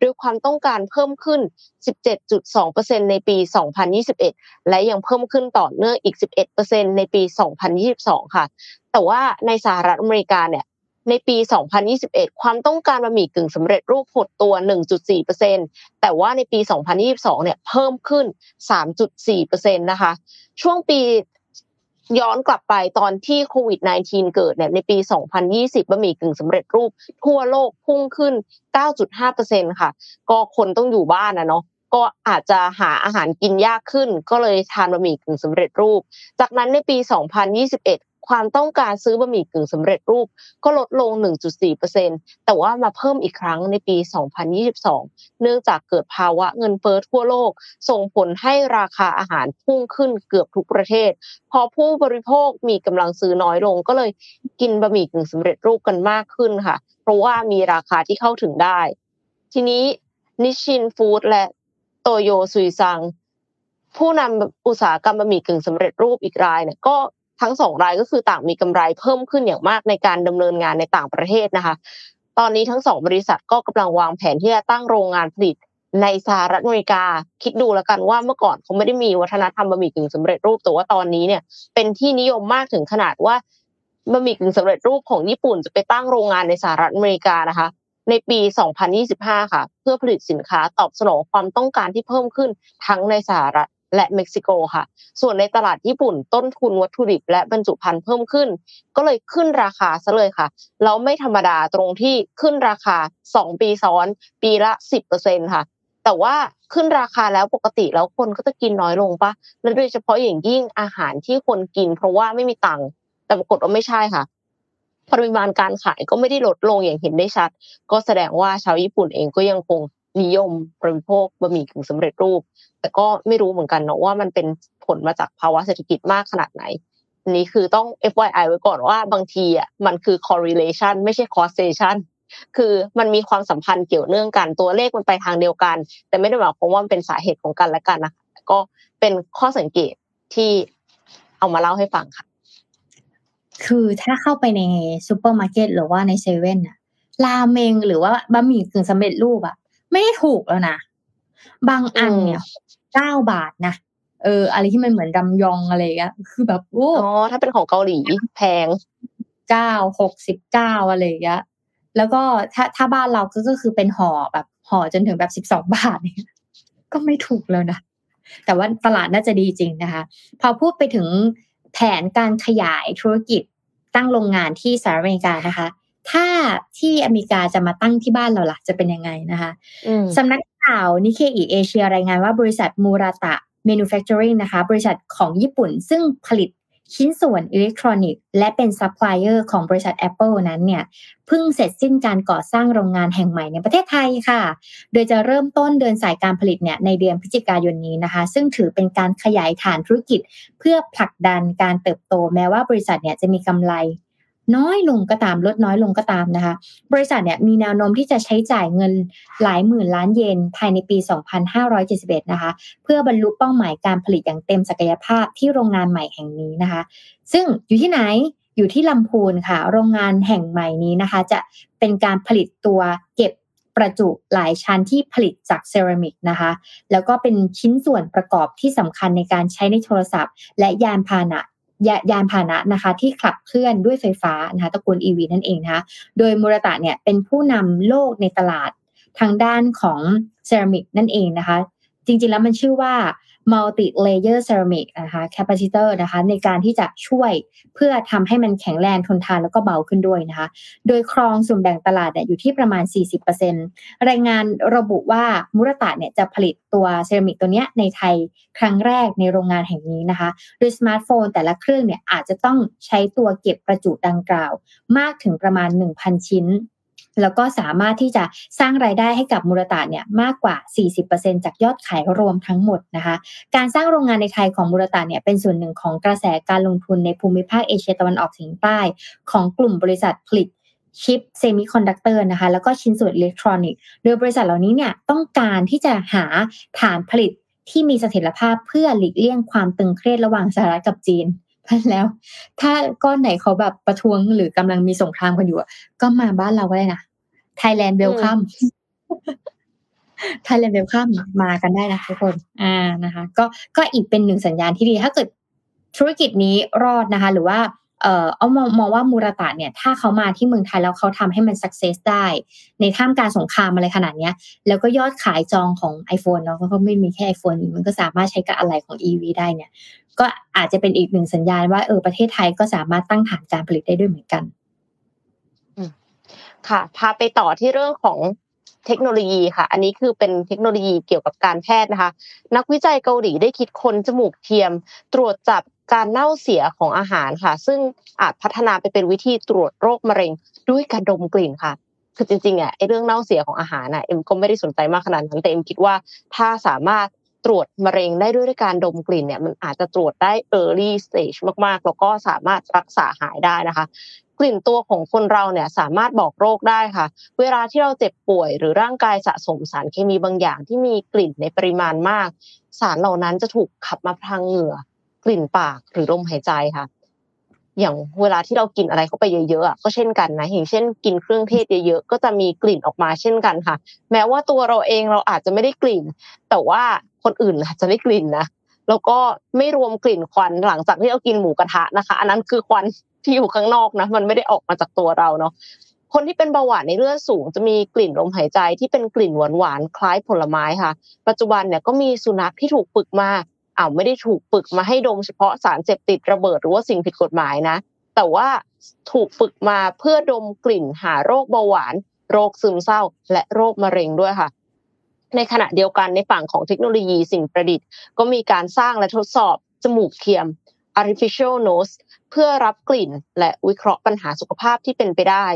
ด้วยความต้องการเพิ่มขึ้น สิบเจ็ดจุดสองเปอร์เซ็นต์ ในปีสองพันยี่สิบเอ็ดและยังเพิ่มขึ้นต่อเนื่องอีก สิบเอ็ดเปอร์เซ็นต์ ในปีสองพันยี่สิบสองค่ะแต่ว่าในสหรัฐอเมริกาเนี่ยในปีสองพันยี่สิบเอ็ดความต้องการบะหมี่กึ่งสำเร็จรูปหดตัว หนึ่งจุดสี่เปอร์เซ็นต์ แต่ว่าในปีสองพันยี่สิบสองเนี่ยเพิ่มขึ้น สามจุดสี่เปอร์เซ็นต์ นะคะช่วงปีย้อนกลับไปตอนที่โควิดสิบเก้า เกิดเนี่ยในปีสองพันยี่สิบบะหมี่กึ่งสำเร็จรูปทั่วโลกพุ่งขึ้น เก้าจุดห้าเปอร์เซ็นต์ ค่ะก็คนต้องอยู่บ้านนะเนาะก็อาจจะหาอาหารกินยากขึ้นก็เลยทานบะหมี่กึ่งสำเร็จรูปจากนั้นในปีสองพันยี่สิบเอ็ดความต้องการซื้อบะหมี่กึ่งสำเร็จรูปก็ลดลง หนึ่งจุดสี่เปอร์เซ็นต์ แต่ว่ามาเพิ่มอีกครั้งในปีสองพันยี่สิบสองเนื่องจากเกิดภาวะเงินเฟ้อทั่วโลกส่งผลให้ราคาอาหารพุ่งขึ้นเกือบทุกประเทศพอผู้บริโภคมีกำลังซื้อน้อยลงก็เลยกินบะหมี่กึ่งสำเร็จรูปกันมากขึ้นค่ะเพราะว่ามีราคาที่เข้าถึงได้ทีนี้ Nissin Food และ Toyo Suisang ผู้นำอุตสาหกรรมบะหมี่กึ่งสำเร็จรูปอีกรายเนี่ยก็ทั้งสองรายก็คือต่างมีกำไรเพิ่มขึ้นอย่างมากในการดำเนินงานในต่างประเทศนะคะตอนนี้ทั้งสองบริษัทก็กำลังวางแผนที่จะตั้งโรงงานผลิตในสหรัฐอเมริกาคิดดูแล้วกันว่าเมื่อก่อนเขาไม่ได้มีวัฒนธรรมบะหมี่กึ่งสำเร็จรูปแต่ว่าตอนนี้เนี่ยเป็นที่นิยมมากถึงขนาดว่าบะหมี่กึ่งสำเร็จรูปของญี่ปุ่นจะไปตั้งโรงงานในสหรัฐอเมริกานะคะในปีสองพันยี่สิบห้าค่ะเพื่อผลิตสินค้าตอบสนองความต้องการที่เพิ่มขึ้นทั้งในสหรัฐและเม็กซิโกค่ะส่วนในตลาดญี่ปุ่นต้นทุนวัตถุดิบและบรรจุภัณฑ์เพิ่มขึ้นก็เลยขึ้นราคาซะเลยค่ะแล้วไม่ธรรมดาตรงที่ขึ้นราคาสองปีซ้อนปีละ สิบเปอร์เซ็นต์ ค่ะแต่ แต่ว่าขึ้นราคาแล้วปกติแล้วคนก็จะกินน้อยลงปะแล้วโดยเฉพาะอย่างยิ่งอาหารที่คนกินเพราะว่าไม่มีตังค์แต่ปรากฏว่าไม่ใช่ค่ะปริมาณการขายก็ไม่ได้ลดลงอย่างเห็นได้ชัดก็แสดงว่าชาวญี่ปุ่นเองก็ยังคงนิยมบริโภคบะหมี่กึ่งสำเร็จรูปแต่ก็ไม่รู้เหมือนกันเนาะว่ามันเป็นผลมาจากภาวะเศรษฐกิจมากขนาดไหนนี่คือต้อง เอฟ วาย ไอ ไว้ก่อนว่าบางทีอ่ะมันคือ correlation ไม่ใช่ causation คือมันมีความสัมพันธ์เกี่ยวเนื่องกันตัวเลขมันไปทางเดียวกันแต่ไม่ได้หมายความว่ามันเป็นสาเหตุของกันและกันนะก็เป็นข้อสังเกตที่เอามาเล่าให้ฟังค่ะคือถ้าเข้าไปในซูเปอร์มาร์เก็ตหรือว่าในเซเว่นน่ะราเมงหรือว่าบะหมี่กึ่งสำเร็จรูปอ่ะไม่ได้ถูกแล้วนะบางอันเนี่ยเก้าบาทนะเอออะไรที่มันเหมือนรำยองอะไรเงี้ยคือแบบโอ้อ๋อถ้าเป็นของเกาหลีแพงเก้า หกสิบเก้าอะไรเงี้ยแล้วก็ถ้าถ้าบ้านเราก็ก็คือเป็นห่อแบบห่อจนถึงแบบสิบสองบาทเนี่ยก็ไม่ถูกแล้วนะแต่ว่าตลาดน่าจะดีจริงนะคะพอพูดไปถึงแผนการขยายธุรกิจตั้งโรงงานที่สหรัฐอเมริกานะคะถ้าที่อเมริกาจะมาตั้งที่บ้านเราล่ะจะเป็นยังไงนะคะสำนักข่าวนิเคอิเอเชียรายงานว่าบริษัท Murata Manufacturing นะคะบริษัทของญี่ปุ่นซึ่งผลิตชิ้นส่วนอิเล็กทรอนิกส์และเป็นซัพพลายเออร์ของบริษัท Apple นั้นเนี่ยเพิ่งเสร็จสิ้นการก่อสร้างโรงงานแห่งใหม่ในประเทศไทยค่ะโดยจะเริ่มต้นเดินสายการผลิตเนี่ยในเดือนพฤศจิกายนนี้นะคะซึ่งถือเป็นการขยายฐานธุรกิจเพื่อผลักดันการเติบโตแม้ว่าบริษัทเนี่ยจะมีกำไรน้อยลงก็ตามลดน้อยลงก็ตามนะคะบริษัทเนี่ยมีแนวโน้มที่จะใช้จ่ายเงินหลายหมื่นล้านเยนภายในปีสองพันห้าร้อยเจ็ดสิบเอ็ดนะคะเพื่อบรรลุเป้าหมายการผลิตอย่างเต็มศักยภาพที่โรงงานใหม่แห่งนี้นะคะซึ่งอยู่ที่ไหนอยู่ที่ลำพูนค่ะโรงงานแห่งใหม่นี้นะคะจะเป็นการผลิตตัวเก็บประจุหลายชั้นที่ผลิตจากเซรามิกนะคะแล้วก็เป็นชิ้นส่วนประกอบที่สำคัญในการใช้ในโทรศัพท์และยานพาหนะยานพาหนะนะคะที่ขับเคลื่อนด้วยไฟฟ้านะคะตระกูล อี วี นั่นเองนะคะโดยมูราตะเนี่ยเป็นผู้นำโลกในตลาดทางด้านของเซรามิกนั่นเองนะคะจริงๆแล้วมันชื่อว่า multi layer ceramic นะคะ capacitor นะคะในการที่จะช่วยเพื่อทำให้มันแข็งแรงทนทานแล้วก็เบาขึ้นด้วยนะคะโดยครองส่วนแบ่งตลาดเนี่ยอยู่ที่ประมาณ สี่สิบเปอร์เซ็นต์ รายงานระบุว่ามุราตะเนี่ยจะผลิตตัวเซรามิกตัวเนี้ยในไทยครั้งแรกในโรงงานแห่งนี้นะคะโดยสมาร์ทโฟนแต่ละเครื่องเนี่ยอาจจะต้องใช้ตัวเก็บประจุดังกล่าวมากถึงประมาณ หนึ่งพัน ชิ้นแล้วก็สามารถที่จะสร้างรายได้ให้กับมูราตะเนี่ยมากกว่า สี่สิบเปอร์เซ็นต์ จากยอดขายรวมทั้งหมดนะคะการสร้างโรงงานในไทยของมูราตะเนี่ยเป็นส่วนหนึ่งของกระแสการลงทุนในภูมิภาคเอเชียตะวันออกเฉียงใต้ของกลุ่มบริษัทผลิตชิปเซมิคอนดักเตอร์นะคะแล้วก็ชิ้นส่วนอิเล็กทรอนิกส์โดยบริษัทเหล่านี้เนี่ยต้องการที่จะหาฐานผลิตที่มีเสถียรภาพเพื่อหลีกเลี่ยงความตึงเครียดระหว่างสหรัฐกับจีนแล้วถ้าก้อนไหนเขาแบบประท้วงหรือกำลังมีสงครามกันอยู่ก็มาบ้านเราก็ได้นะ Thailand Welcome Thailand Welcome มากันได้นะทุกคนอ่านะคะก็ก็อีกเป็นหนึ่งสัญญาณที่ดีถ้าเกิดธุรกิจนี้รอดนะคะหรือว่าเอ่อเอามองมองว่ามูราตะเนี่ยถ้าเขามาที่เมืองไทยแล้วเขาทำให้มัน success ได้ในท่ามกลางสงครามอะไรขนาดเนี้ยแล้วก็ยอดขายจองของ iPhone เนาะก็ไม่มีแค่ iPhone มันก็สามารถใช้กับอะไรของ อี วี ได้เนี่ยก็อาจจะเป็นอีกหนึ่งสัญญาณว่าเออประเทศไทยก็สามารถตั้งฐานการผลิตได้ด้วยเหมือนกันค่ะพาไปต่อที่เรื่องของเทคโนโลยีค่ะอันนี้คือเป็นเทคโนโลยีเกี่ยวกับการแพทย์นะคะนักวิจัยเกาหลีได้คิดค้นจมูกเทียมตรวจจับการเน่าเสียของอาหารค่ะซึ่งอาจพัฒนาไปเป็นวิธีตรวจโรคมะเร็งด้วยการดมกลิ่นค่ะคือจริงๆอ่ะไอ้เรื่องเน่าเสียของอาหารน่ะเอ็มก็ไม่ได้สนใจมากขนาดนั้นแต่เอ็มคิดว่าถ้าสามารถตรวจมะเร็งได้ด้วยการดมกลิ่นเนี่ยมันอาจจะตรวจได้ early stage มากๆแล้วก็สามารถรักษาหายได้นะคะกลิ่นตัวของคนเราเนี่ยสามารถบอกโรคได้ค่ะเวลาที่เราเจ็บป่วยหรือร่างกายสะสมสารเคมีบางอย่างที่มีกลิ่นในปริมาณมากสารเหล่านั้นจะถูกขับมาทางเหงื่อกลิ่นปากหรือลมหายใจค่ะอย่างเวลาที่เรากินอะไรเข้าไปเยอะๆก็เช่นกันนะอย่างเช่นกินเครื่องเทศเยอะๆก็จะมีกลิ่นออกมาเช่นกันค่ะแม้ว่าตัวเราเองเราอาจจะไม่ได้กลิ่นแต่ว่าคนอื่นอาจจะได้กลิ่นนะแล้วก็ไม่รวมกลิ่นควันหลังจากที่เรากินหมูกระทะนะคะอันนั้นคือควันที่อยู่ข้างนอกนะมันไม่ได้ออกมาจากตัวเราเนาะคนที่เป็นเบาหวานในเลือดสูงจะมีกลิ่นลมหายใจที่เป็นกลิ่นหวานๆคล้ายผลไม้ค่ะปัจจุบันเนี่ยก็มีสุนัขที่ถูกฝึกมาอ้าวไม่ได้ถูกฝึกมาให้ดมเฉพาะสารเสพติดระเบิดหรือว่าสิ่งผิดกฎหมายนะแต่ว่าถูกฝึกมาเพื่อดมกลิ่นหาโรคเบาหวานโรคซึมเศร้าและโรคมะเร็งด้วยค่ะ ในขณะเดียวกันในฝั่งของเทคโนโลยีสิ่งประดิษฐ์ก็มีการสร้างและทดสอบจมูกเทียม artificial nose เพื่อรับกลิ่นและวิเคราะห์ปัญหาสุขภาพที่เป็นไปได้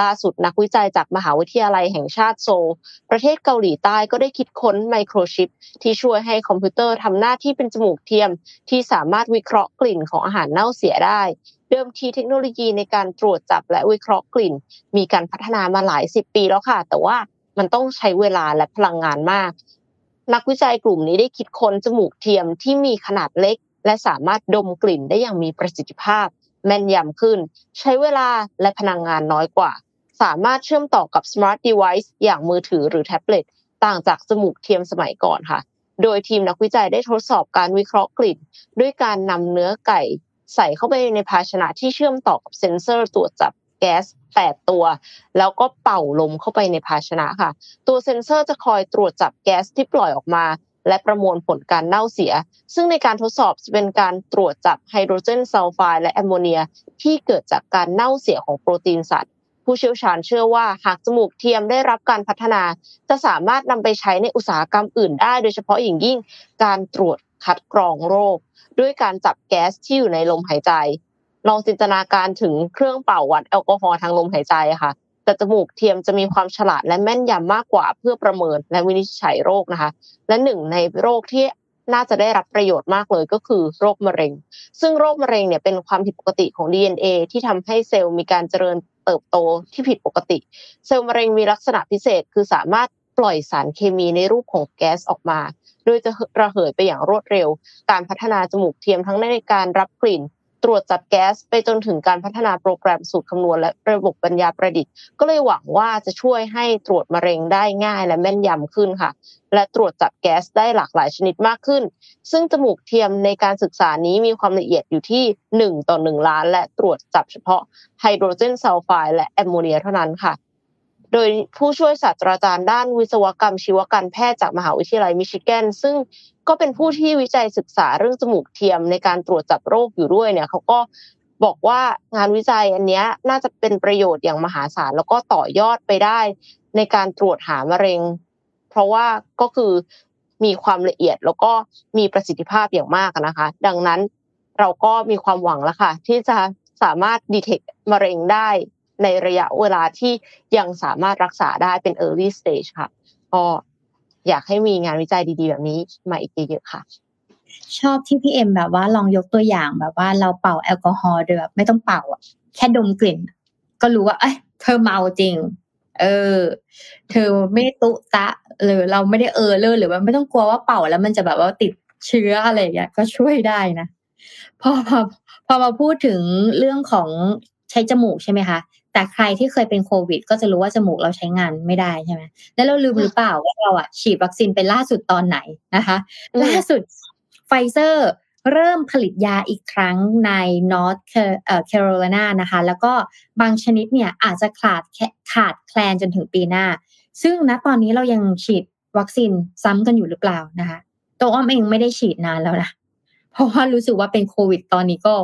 ล่าสุดนักวิจัยจากมหาวิทยาลัยแห่งชาติโซลประเทศเกาหลีใต้ก็ได้คิดค้นไมโครชิปที่ช่วยให้คอมพิวเตอร์ทำหน้าที่เป็นจมูกเทียมที่สามารถวิเคราะห์กลิ่นของอาหารเน่าเสียได้เดิมทีเทคโนโลยีในการตรวจจับและวิเคราะห์กลิ่นมีการพัฒนามาหลายสิบปีแล้วค่ะแต่ว่ามันต้องใช้เวลาและพลังงานมากนักวิจัยกลุ่มนี้ได้คิดค้นจมูกเทียมที่มีขนาดเล็กและสามารถดมกลิ่นได้อย่างมีประสิทธิภาพแม่นยำขึ้นใช้เวลาและพลังงานน้อยกว่าสามารถเชื่อมต่อกับ smart device อย่างมือถือหรือแท็บเล็ตต่างจากจมูกเทียมสมัยก่อนค่ะโดยทีมนักวิจัยได้ทดสอบการวิเคราะห์กลิ่นด้วยการนำเนื้อไก่ใส่เข้าไปในภาชนะที่เชื่อมต่อกับเซ็นเซอร์ตรวจจับแก๊สแปดตัวแล้วก็เป่าลมเข้าไปในภาชนะค่ะตัวเซ็นเซอร์จะคอยตรวจจับแก๊สที่ปล่อยออกมาและประมวลผลการเน่าเสียซึ่งในการทดสอบจะเป็นการตรวจจับไฮโดรเจนซัลไฟด์และแอมโมเนียที่เกิดจากการเน่าเสียของโปรตีนสัตว์ผู้เชี่ยวชาญเชื่อว่าหากจมูกเทียมได้รับการพัฒนาจะสามารถนำไปใช้ในอุตสาหกรรมอื่นได้โดยเฉพาะอย่างยิ่งการตรวจคัดกรองโรคด้วยการจับแก๊สที่อยู่ในลมหายใจลองจินตนาการถึงเครื่องเป่าวัดแอลกอฮอล์ทางลมหายใจค่ะแต่จมูกเทียมจะมีความฉลาดและแม่นยำมากกว่าเพื่อประเมินและวินิจฉัยโรคนะคะและหนึ่งในโรคที่น่าจะได้รับประโยชน์มากเลยก็คือโรคมะเร็งซึ่งโรคมะเร็งเนี่ยเป็นความผิดปกติของ ดี เอ็น เอ ที่ทำให้เซลล์มีการเจริญเติบโตที่ผิดปกติเซลล์มะเร็งมีลักษณะพิเศษคือสามารถปล่อยสารเคมีในรูปของแก๊สออกมาโดยจะระเหยไปอย่างรวดเร็วการพัฒนาจมูกเทียมทั้งในการรับกลิ่นตรวจจับแก๊สไปจนถึงการพัฒนาโปรแกรมสูตรคำนวณและระบบปัญญาประดิษฐ์ก็เลยหวังว่าจะช่วยให้ตรวจมะเร็งได้ง่ายและแม่นยำขึ้นค่ะและตรวจจับแก๊สได้หลากหลายชนิดมากขึ้นซึ่งจมูกเทียมในการศึกษานี้มีความละเอียดอยู่ที่หนึ่งต่อหนึ่งล้านและตรวจจับเฉพาะไฮโดรเจนซัลไฟด์และแอมโมเนียเท่านั้นค่ะโดยผู้ช่วยศาสตราจารย์ด้านวิศวกรรมชีวการแพทย์จากมหาวิทยาลัยมิชิแกนซึ่งก็เป็นผู้ที่วิจัยศึกษาเรื่องจมูกเทียมในการตรวจจับโรคอยู่ด้วยเนี่ยเขาก็บอกว่างานวิจัยอันนี้น่าจะเป็นประโยชน์อย่างมหาศาลแล้วก็ต่อยอดไปได้ในการตรวจหามะเร็งเพราะว่าก็คือมีความละเอียดแล้วก็มีประสิทธิภาพอย่างมากนะคะดังนั้นเราก็มีความหวังแล้วค่ะที่จะสามารถดีเทคมะเร็งได้ในระยะเวลาที่ยังสามารถรักษาได้เป็น early stage ค่ะก็อยากให้มีงานวิจัยดีๆแบบนี้มาอีกเยอะๆค่ะชอบที่พี่เอ็มแบบว่าลองยกตัวอย่างแบบว่าเราเป่าแอลกอฮอล์โดยแบบไม่ต้องเป่าอ่ะแค่ดมกลิ่นก็รู้ว่าเอ้ยเธอเมาจริงเออเธอไม่ได้ตุตะหรือเราไม่ได้เออเลอหรือว่าไม่ต้องกลัวว่าเป่าแล้วมันจะแบบว่าติดเชื้ออะไรอย่างเงี้ยก็ช่วยได้นะพอพอพอมาพูดถึงเรื่องของใช้จมูกใช่ไหมคะแต่ใครที่เคยเป็นโควิดก็จะรู้ว่าจมูกเราใช้งานไม่ได้ใช่ไหมแล้วเราลืมหรือเปล่าว่าเราอ่ะฉีดวัคซีนไปล่าสุดตอนไหนนะคะล่าสุด Pfizer เริ่มผลิตยาอีกครั้งใน North Carolina นะคะแล้วก็บางชนิดเนี่ยอาจจะขาดขาดแคลนจนถึงปีหน้าซึ่งณตอนนี้เรายังฉีดวัคซีนซ้ำกันอยู่หรือเปล่านะคะตัวอ้อมเองไม่ได้ฉีดนานแล้วนะเพราะว่ารู้สึกว่าเป็นโควิดตอนนี้ก็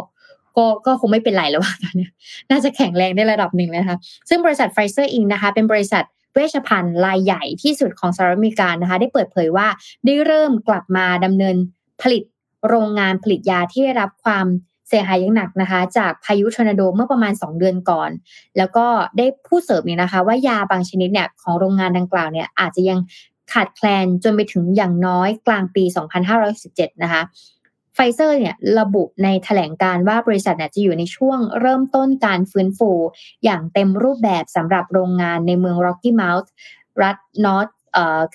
ก็ก็คงไม่เป็นไรแล้วว่าตอนนี้น่าจะแข็งแรงได้ระดับหนึ่งนะคะซึ่งบริษัท Pfizer อิงนะคะเป็นบริษัทเวชภัณฑ์รายใหญ่ที่สุดของสหรัฐอเมริกานะคะได้เปิดเผยว่าได้เริ่มกลับมาดำเนินผลิตโรงงานผลิตยาที่ได้รับความเสียหายอย่างหนักนะคะจากพายุทอร์นาโดเมื่อประมาณสองเดือนก่อนแล้วก็ได้พูดเสริมนี้นะคะว่ายาบางชนิดเนี่ยของโรงงานดังกล่าวเนี่ยอาจจะยังขาดแคลนจนไปถึงอย่างน้อยกลางปีสองพันห้าร้อยหกสิบเจ็ดนะคะไฟเซอร์เนี่ยระบุในแถลงการว่าบริษัทเนี่ยจะอยู่ในช่วงเริ่มต้นการฟื้นฟูอย่างเต็มรูปแบบสำหรับโรงงานในเมือง Rocky Mount รัฐ North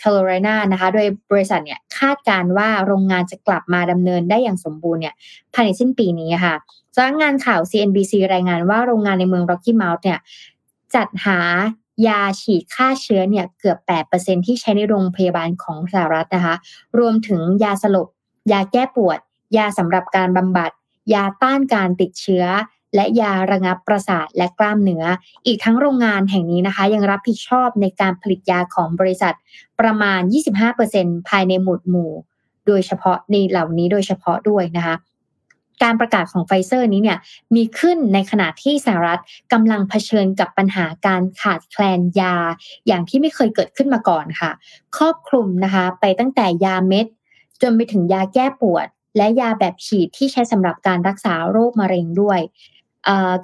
Carolina นะคะโดยบริษัทเนี่ยคาดการณ์ว่าโรงงานจะกลับมาดำเนินได้อย่างสมบูรณ์เนี่ยภายในสิ้นปีนี้ค่ะสำนักงานข่าว ซี เอ็น บี ซี รายงานว่าโรงงานในเมือง Rocky Mount เนี่ยจัดหายาฉีดฆ่าเชื้อเนี่ยเกือบ แปดเปอร์เซ็นต์ ที่ใช้ในโรงพยาบาลของสหรัฐนะคะรวมถึงยาสลบยาแก้ปวดยาสำหรับการบำบัดยาต้านการติดเชื้อและยาระงับประสาทและกล้ามเนื้ออีกทั้งโรงงานแห่งนี้นะคะยังรับผิดชอบในการผลิตยาของบริษัทประมาณ ยี่สิบห้าเปอร์เซ็นต์ ภายในหมวดหมู่โดยเฉพาะในเหล่านี้โดยเฉพาะด้วยนะคะ การประกาศของ Pfizer นี้เนี่ยมีขึ้นในขณะที่สหรัฐกำลังเผชิญกับปัญหาการขาดแคลนยาอย่างที่ไม่เคยเกิดขึ้นมาก่อนค่ะครอบคลุมนะคะไปตั้งแต่ยาเม็ดจนไปถึงยาแก้ปวดและยาแบบฉีดที่ใช้สำหรับการรักษาโรคมะเร็งด้วย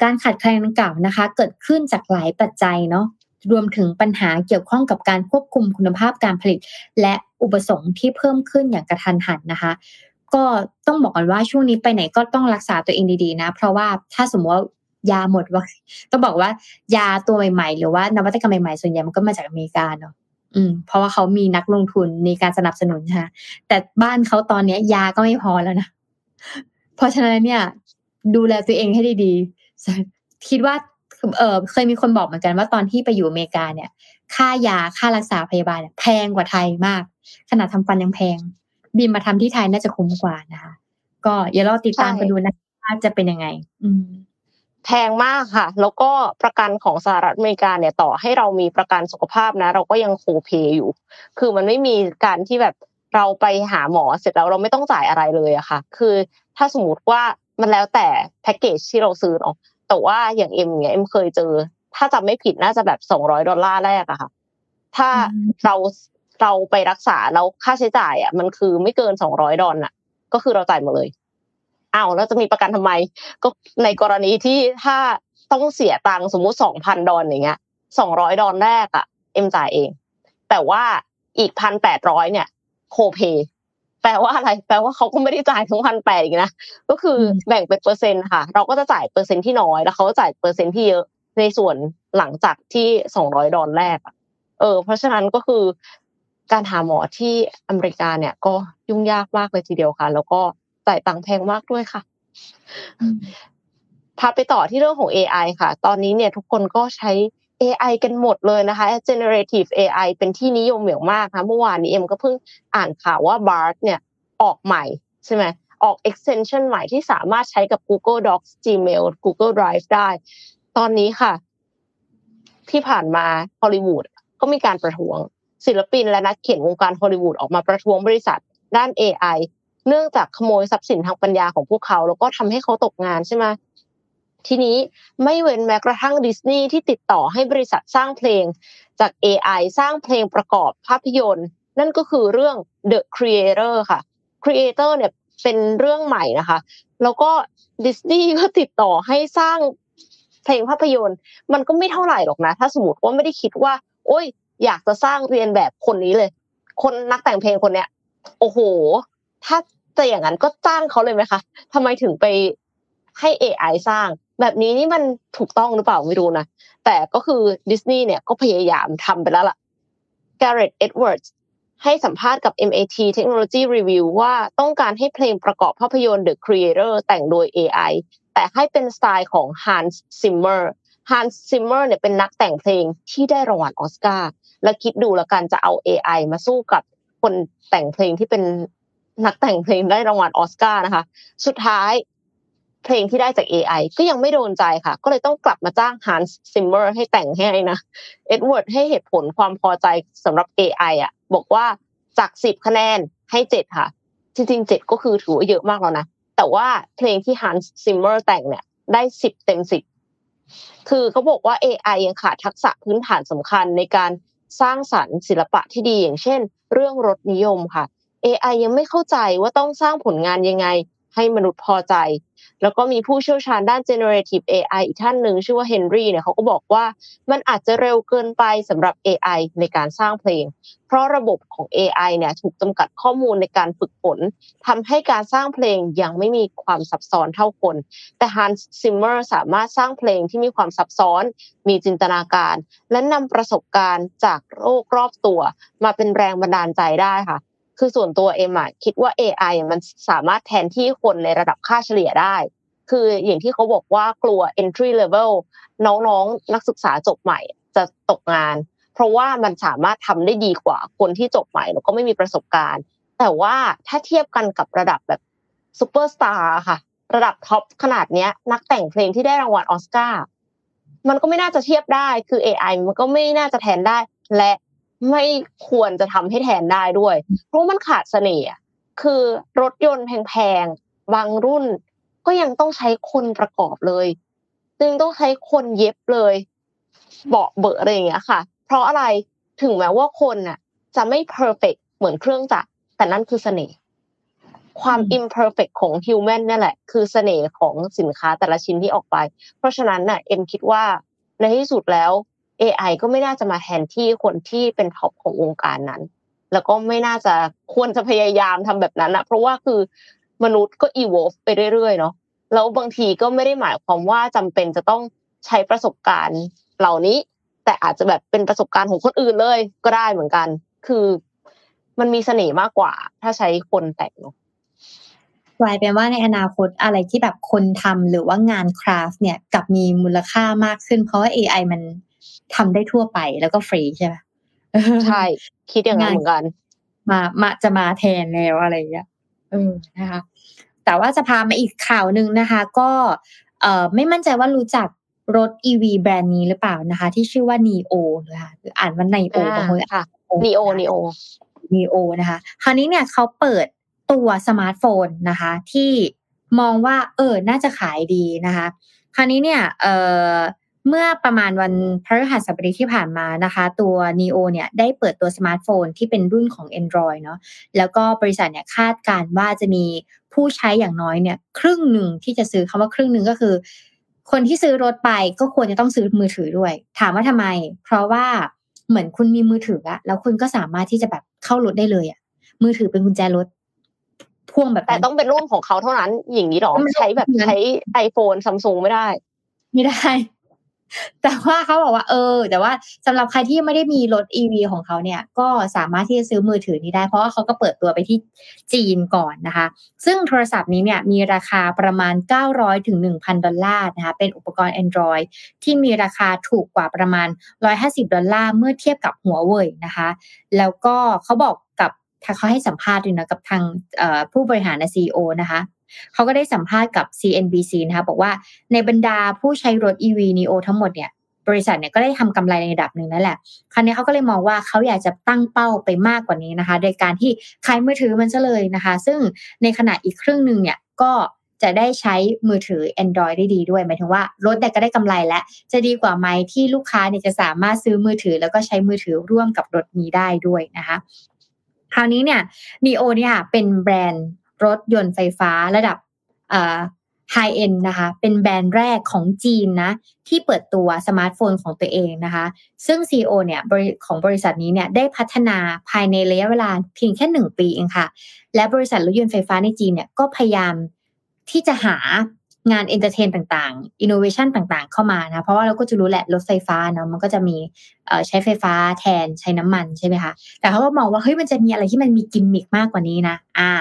การขาดแคลนดังกล่าวนะคะเกิดขึ้นจากหลายปัจจัยเนาะรวมถึงปัญหาเกี่ยวข้องกับการควบคุมคุณภาพการผลิตและอุปสงค์ที่เพิ่มขึ้นอย่างกระทันหันนะคะก็ต้องบอกก่อนว่าช่วงนี้ไปไหนก็ต้องรักษาตัวเองดีๆนะเพราะว่าถ้าสมมติว่ายาหมดว่าต้องบอกว่ายาตัวใหม่ๆหรือว่านวัตกรรมใหม่ๆส่วนใหญ่มันก็มาจากอเมริกาเนาะอืมเพราะว่าเขามีนักลงทุนในการสนับสนุนค่ะแต่บ้านเขาตอนนี้ยาก็ไม่พอแล้วนะเพราะฉะนั้นเนี่ยดูแลตัวเองให้ดีๆคิดว่าเออเคยมีคนบอกเหมือนกันว่าตอนที่ไปอยู่อเมริกาเนี่ยค่ายาค่ารักษาพยาบาลแพงกว่าไทยมากขนาดทำฟันยังแพงบินมาทำที่ไทยน่าจะคุ้มกว่านะคะก็อย่ารอติดตามกันดูนะว่าจะเป็นยังไงแพงมากค่ะแล้วก็ประกันของสหรัฐอเมริกาเนี่ยต่อให้เรามีประกันสุขภาพนะเราก็ยังโคเพย์อยู่คือมันไม่มีการที่แบบเราไปหาหมอเสร็จแล้วเราไม่ต้องจ่ายอะไรเลยอะค่ะคือถ้าสมมติว่ามันแล้วแต่แพ็กเกจที่เราซื้อเนาะแต่ว่าอย่างเอ็มเนี่ยเอ็มเคยเจอถ้าจำไม่ผิดน่าจะแบบสองร้อยดอลลาร์แรกอะค่ะถ้าเราเราไปรักษาแล้วค่าใช้จ่ายอ่ะมันคือไม่เกินสองร้อยดอลลาร์น่ะก็คือเราจ่ายหมดเลยอ้าวแล้วจะมีประกันทำไมก็ในกรณีที่ถ้าต้องเสียตังค์สมมุติ สองพันดอลลาร์อย่างเงี้ยสองร้อยดอลลาร์แรกอ่ะเอ็มจ่ายเองแต่ว่าอีก หนึ่งพันแปดร้อย เนี่ยโคเพย์แปลว่าอะไรแปลว่าเค้าก็ไม่ได้จ่ายทั้ง หนึ่งพันแปดร้อย อีกนะก็คือแบ่งเป็นเปอร์เซ็นต์ค่ะเราก็จะจ่ายเปอร์เซ็นต์ที่น้อยแล้วเค้าจ่ายเปอร์เซ็นต์ที่เยอะในส่วนหลังจากที่สองร้อยดอลลาร์แรกอ่ะเออเพราะฉะนั้นก็คือการหาหมอที่อเมริกาเนี่ยก็ยุ่งยากมากเลยทีเดียวค่ะแล้วก็จ่ายตังค์แพงมากด้วยค่ะพาไปต่อที่เรื่องของ เอ ไอ ค่ะตอนนี้เนี่ยทุกคนก็ใช้ เอ ไอ กันหมดเลยนะคะ Generative เอ ไอ เป็นที่นิยมอย่างมากนะเมื่อวานนี้เอ็มก็เพิ่งอ่านข่าวว่า Bard เนี่ยออกใหม่ใช่มั้ยออก extension ใหม่ที่สามารถใช้กับ Google Docs Gmail Google Drive ได้ตอนนี้ค่ะที่ผ่านมาฮอลลีวูดก็มีการประท้วงศิลปินและนักเขียนวงการฮอลลีวูดออกมาประท้วงบริษัทด้าน เอ ไอ เนื่องจากขโมยทรัพย์สินทางปัญญาของพวกเขาแล้วก็ทำให้เขาตกงานใช่มั้ยทีนี้ไม่เว้นแม้กระทั่งดิสนีย์ที่ติดต่อให้บริษัทสร้างเพลงจาก เอ ไอ สร้างเพลงประกอบภาพยนตร์นั่นก็คือเรื่อง The Creator ค่ะ Creator เนี่ยเป็นเรื่องใหม่นะคะแล้วก็ดิสนีย์ก็ติดต่อให้สร้างเพลงภาพยนตร์มันก็ไม่เท่าไหร่หรอกนะถ้าสมมติว่าไม่ได้คิดว่าโอ๊ยอยากจะสร้างเรียนแบบคนนี้เลยคนนักแต่งเพลงคนเนี้ยโอ้โหถ้าจะอย่างนั้นก็จ้างเขาเลยไหมคะทำไมถึงไปให้ เอ ไอ สร้างแบบนี้นี่มันถูกต้องหรือเปล่าไม่รู้นะแต่ก็คือดิสนีย์เนี่ยก็พยายามทำไปแล้วล่ะ Garrett Edwards ให้สัมภาษณ์กับ เอ็ม เอ ที Technology Review ว่าต้องการให้เพลงประกอบภาพยนตร์ The Creator แต่งโดย เอ ไอ แต่ให้เป็นสไตล์ของ Hans Zimmer Hans Zimmer เนี่ยเป็นนักแต่งเพลงที่ได้รางวัลออสการ์แล้วคิดดูแล้วกันจะเอา เอ ไอ มาสู้กับคนแต่งเพลงที่เป็นนักแต่งเพลงได้รางวัลออสการ์นะคะสุดท้ายเพลงที่ได้จาก เอ ไอ ก็ยังไม่โดนใจค่ะก็เลยต้องกลับมาจ้าง Hans Zimmer ให้แต่งให้นะ Edward ให้เหตุผลความพอใจสำหรับ เอ ไอ อ่ะบอกว่าจากสิบคะแนนให้เจ็ดค่ะจริงๆเจ็ดก็คือถือว่าเยอะมากแล้วนะแต่ว่าเพลงที่ Hans Zimmer แต่งเนี่ยได้สิบเต็มสิบคือเขาบอกว่า เอ ไอ ยังขาดทักษะพื้นฐานสำคัญในการสร้างสรรค์ศิลปะที่ดีอย่างเช่นเรื่องรสนิยมค่ะ เอ ไอ ยังไม่เข้าใจว่าต้องสร้างผลงานยังไงให้มนุษย์พอใจแล้วก็มีผู้เชี่ยวชาญด้าน Generative เอ ไอ อีกท่านนึงชื่อว่าเฮนรี่เนี่ยเขาก็บอกว่ามันอาจจะเร็วเกินไปสำหรับ เอ ไอ ในการสร้างเพลงเพราะระบบของ เอ ไอ เนี่ยถูกจำกัดข้อมูลในการฝึกฝนทำให้การสร้างเพลงยังไม่มีความซับซ้อนเท่าคนแต่ Hans Zimmer สามารถสร้างเพลงที่มีความซับซ้อนมีจินตนาการและนำประสบการณ์จากโลกรอบตัวมาเป็นแรงบันดาลใจได้ค่ะคือส่วนตัวเอ็มอ่ะคิดว่า เอ ไอ มันสามารถแทนที่คนในระดับค่าเฉลี่ยได้คืออย่างที่เขาบอกว่ากลัว entry level น้องๆนักศึกษาจบใหม่จะตกงานเพราะว่ามันสามารถทำได้ดีกว่าคนที่จบใหม่แล้วก็ไม่มีประสบการณ์แต่ว่าถ้าเทียบกันกับระดับแบบซุปเปอร์สตาร์ค่ะระดับท็อปขนาดเนี้ยนักแต่งเพลงที่ได้รางวัลออสการ์มันก็ไม่น่าจะเทียบได้คือ เอ ไอ มันก็ไม่น่าจะแทนได้และไม่ควรจะทำให้แทนได้ด้วยเพราะมันขาดเสน่ห์คือรถยนต์แพงๆบางรุ่น ก็ยังต้องใช้คนประกอบเลยยังต้องใช้คนเย็บเลยเบาะเบอะอะไรอย่างเงี้ยค่ะเพราะอะไรถึงแม้ว่าคนน่ะจะไม่เพอร์เฟคเหมือนเครื่องจักรแต่นั่นคือเสน่ห์ความ imperfect ของ human นั่นแหละคือเสน่ห์ของสินค้าแต่ละชิ้นที่ออกไปเพราะฉะนั้นน่ะเอ็มคิดว่าในที่สุดแล้ว เอ ไอ ก็ไม่น่าจะมาแทนที่คนที่เป็นท็อปของวงการนั้นแล้วก็ไม่น่าจะควรจะพยายามทำแบบนั้นนะเพราะว่าคือมนุษย์ก็ evolve ไปเรื่อยๆเนาะแล้วบางทีก็ไม่ได้หมายความว่าจำเป็นจะต้องใช้ประสบการณ์เหล่านี้แต่อาจจะแบบเป็นประสบการณ์ของคนอื่นเลยก็ได้เหมือนกันคือมันมีเสน่ห์มากกว่าถ้าใช้คนแต่งเนาะกลายเป็นว่าในอนาคตอะไรที่แบบคนทำหรือว่างานคราฟต์เนี่ยกลับมีมูลค่ามากขึ้นเพราะว่า เอ ไอ มันทำได้ทั่วไปแล้วก็ฟรีใช่ไหมใช่คิดอย่างนั้นเหมือนกันมามาจะมาแทนแล้วอะไรอย่างเงี้ยเออนะคะแต่ว่าจะพามาอีกข่าวนึงนะคะก็เอ่อไม่มั่นใจว่ารู้จักรถ อี วี แบรนด์นี้หรือเปล่านะคะที่ชื่อว่า Nio นะคะหรืออ่านว่า Nio บางคนอ่ะ Nio Nio Nio นะคะคราวนี้เนี่ยเขาเปิดตัวสมาร์ทโฟนนะคะที่มองว่าเออน่าจะขายดีนะคะคราวนี้เนี่ยเอ่อเมื่อประมาณวันพฤหัสบดีที่ผ่านมานะคะตัว Nio เนี่ยได้เปิดตัวสมาร์ทโฟนที่เป็นรุ่นของ Android เนาะแล้วก็บริษัทเนี่ยคาดการณ์ว่าจะมีผู้ใช้อย่างน้อยเนี่ยครึ่งนึงที่จะซื้อคำว่าครึ่งนึงก็คือคนที่ซื้อรถไปก็ควรจะต้องซื้อมือถือด้วยถามว่าทำไมเพราะว่าเหมือนคุณมีมือถืออะแล้วคุณก็สามารถที่จะแบบเข้ารถได้เลยอะมือถือเป็นกุญแจรถพ่วงแบบแต่ต้องเป็นรุ่นของเขาเท่านั้นอย่างนี้หรอใช้แบบใช้ iPhone Samsung ไม่ได้ไม่ได้แต่ว่าเขาบอกว่าเออแต่ว่าสำหรับใครที่ไม่ได้มีรถ อี วี ของเขาเนี่ยก็สามารถที่จะซื้อมือถือนี้ได้เพราะว่าเขาก็เปิดตัวไปที่จีนก่อนนะคะซึ่งโทรศัพท์นี้เนี่ยมีราคาประมาณ เก้าร้อยถึงหนึ่งพันดอลลาร์นะคะเป็นอุปกรณ์ Android ที่มีราคาถูกกว่าประมาณหนึ่งร้อยห้าสิบดอลลาร์เมื่อเทียบกับ Huawei นะคะแล้วก็เขาบอกกับเขาให้สัมภาษณ์ด้วยนะกับทางผู้บริหารและ ซี อี โอ นะคะเขาก็ได้สัมภาษณ์กับ ซี เอ็น บี ซี นะคะบอกว่าในบรรดาผู้ใช้รถ อี วี Nio ทั้งหมดเนี่ยบริษัทเนี่ยก็ได้ทำกำไรในระดับหนึ่งนั่นแหละคราวนี้เขาก็เลยมองว่าเขาอยากจะตั้งเป้าไปมากกว่านี้นะคะโดยการที่ขายมือถือมันซะเลยนะคะซึ่งในขณะอีกครึ่งนึงเนี่ยก็จะได้ใช้มือถือ Android ได้ดีด้วยหมายถึงว่ารถแต่ก็ได้กำไรและจะดีกว่าไหมที่ลูกค้าเนี่ยจะสามารถซื้อมือถือแล้วก็ใช้มือถือร่วมกับรถนี้ได้ด้วยนะคะคราวนี้เนี่ย Nio เนี่ยเป็นแบรนด์รถยนต์ไฟฟ้าระดับเอ่อ high end นะคะเป็นแบรนด์แรกของจีนนะที่เปิดตัวสมาร์ทโฟนของตัวเองนะคะซึ่ง ซี อี โอ เนี่ยของบริษัทนี้เนี่ยได้พัฒนาภายในระยะเวลาเพียงแค่หนึ่งปีเองค่ะและบริษัทรถยนต์ไฟฟ้าในจีนเนี่ยก็พยายามที่จะหางานเอนเตอร์เทนต่างๆอินโนเวชั่นต่างๆเข้ามานะเพราะว่าเราก็จะรู้แหละรถไฟฟ้าเนาะมันก็จะมีเอ่อใช้ไฟฟ้าแทนใช้น้ำมันใช่มั้ยคะแต่เขาก็มองว่าเฮ้ยมันจะมีอะไรที่มันมีกิมมิคมากกว่านี้นะอ่า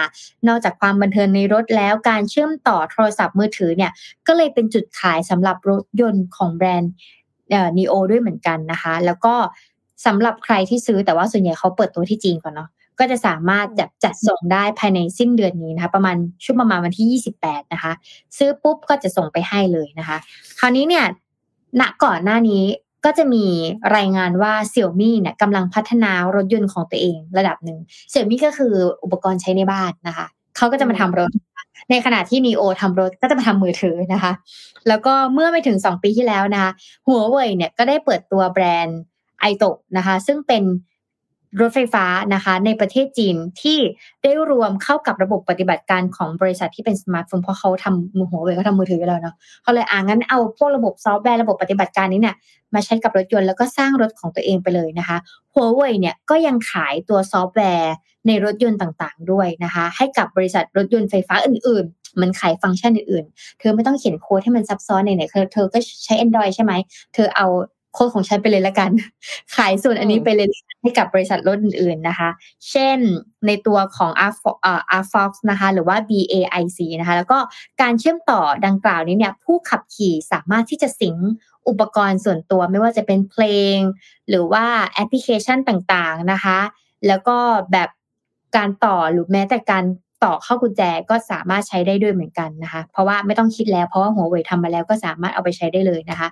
นอกจากความบันเทิงในรถแล้วการเชื่อมต่อโทรศัพท์มือถือเนี่ยก็เลยเป็นจุดขายสำหรับรถยนต์ของแบรนด์เอ่อ Nio ด้วยเหมือนกันนะคะแล้วก็สำหรับใครที่ซื้อแต่ว่าส่วนใหญ่เขาเปิดตัวที่จีนก่อนเนาะก็จะสามารถจัดจัดส่งได้ภายในสิ้นเดือนนี้นะคะประมาณช่วงประมาณวันที่ยี่สิบแปดนะคะซื้อปุ๊บก็จะส่งไปให้เลยนะคะคราวนี้เนี่ยณก่อนหน้านี้ก็จะมีรายงานว่า Xiaomi เนี่ยกำลังพัฒนารถยนต์ของตัวเองระดับหนึ่ง Xiaomi ก็คืออุปกรณ์ใช้ในบ้านนะคะเขาก็จะมาทำรถในขณะที่ Nio ทำรถก็จะมาทำมือถือนะคะแล้วก็เมื่อไม่ถึงสองปีที่แล้วนะคะ Huawei เนี่ยก็ได้เปิดตัวแบรนด์ ไอ ที โอ นะคะซึ่งเป็นรถไฟฟ้านะคะในประเทศจีนที่ได้รวมเข้ากับระบบปฏิบัติการของบริษัทที่เป็นสมาร์ทโฟนเพราะเขาทำมือหัวเว่ยเขาทำมือถืออยู่แล้วเนาะเขาเลยอ่างั้นเอาพวกระบบซอฟต์แวร์ระบบปฏิบัติการนี้เนี่ยมาใช้กับรถยนต์แล้วก็สร้างรถของตัวเองไปเลยนะคะ Huawei เนี่ยก็ยังขายตัวซอฟต์แวร์ในรถยนต์ต่างๆด้วยนะคะให้กับบริษัทรถยนต์ไฟฟ้าอื่นๆมันขายฟังก์ชันอื่นๆเธอไม่ต้องเขียนโค้ดให้มันซับซ้อนไหนๆเธอก็ใช้ Android ใช่มั้ยเธอเอาโค้ดของฉันไปเลยละกันขายส่วนอันนี้ไปเลยให้กับบริษัทรถอื่นๆนะคะเช่นในตัวของ อาร์ เอฟ โอ เอ็กซ์ นะคะหรือว่า บี เอ ไอ ซี นะคะแล้วก็การเชื่อมต่อดังกล่าวนี้เนี่ยผู้ขับขี่สามารถที่จะสิงอุปกรณ์ส่วนตัวไม่ว่าจะเป็นเพลงหรือว่าแอปพลิเคชันต่างๆนะคะแล้วก็แบบการต่อหรือแม้แต่การต่อเข้ากุญแจก็สามารถใช้ได้ด้วยเหมือนกันนะคะเพราะว่าไม่ต้องคิดแล้วเพราะว่า Huawei ทำมาแล้วก็สามารถเอาไปใช้ได้เลยนะคะ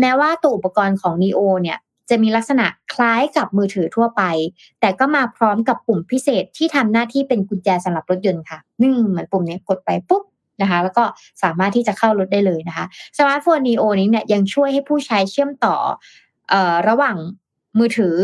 แม้ว่าตัวอุปกรณ์ของ Nio เนี่ยจะมีลักษณะคล้ายกับมือถือทั่วไปแต่ก็มาพร้อมกับปุ่มพิเศษที่ทำหน้าที่เป็นกุญแจสำหรับรถยนต์ค่ะนึ่งเหมือนปุ่มนี้กดไปปุ๊บ นะคะแล้วก็สามารถที่จะเข้ารถได้เลยนะคะสมาร์ทโฟน Nio นี้เนี่ยยังช่วยให้ผู้ใช้เชื่อมต่อเอ่อระหว่างมือถือ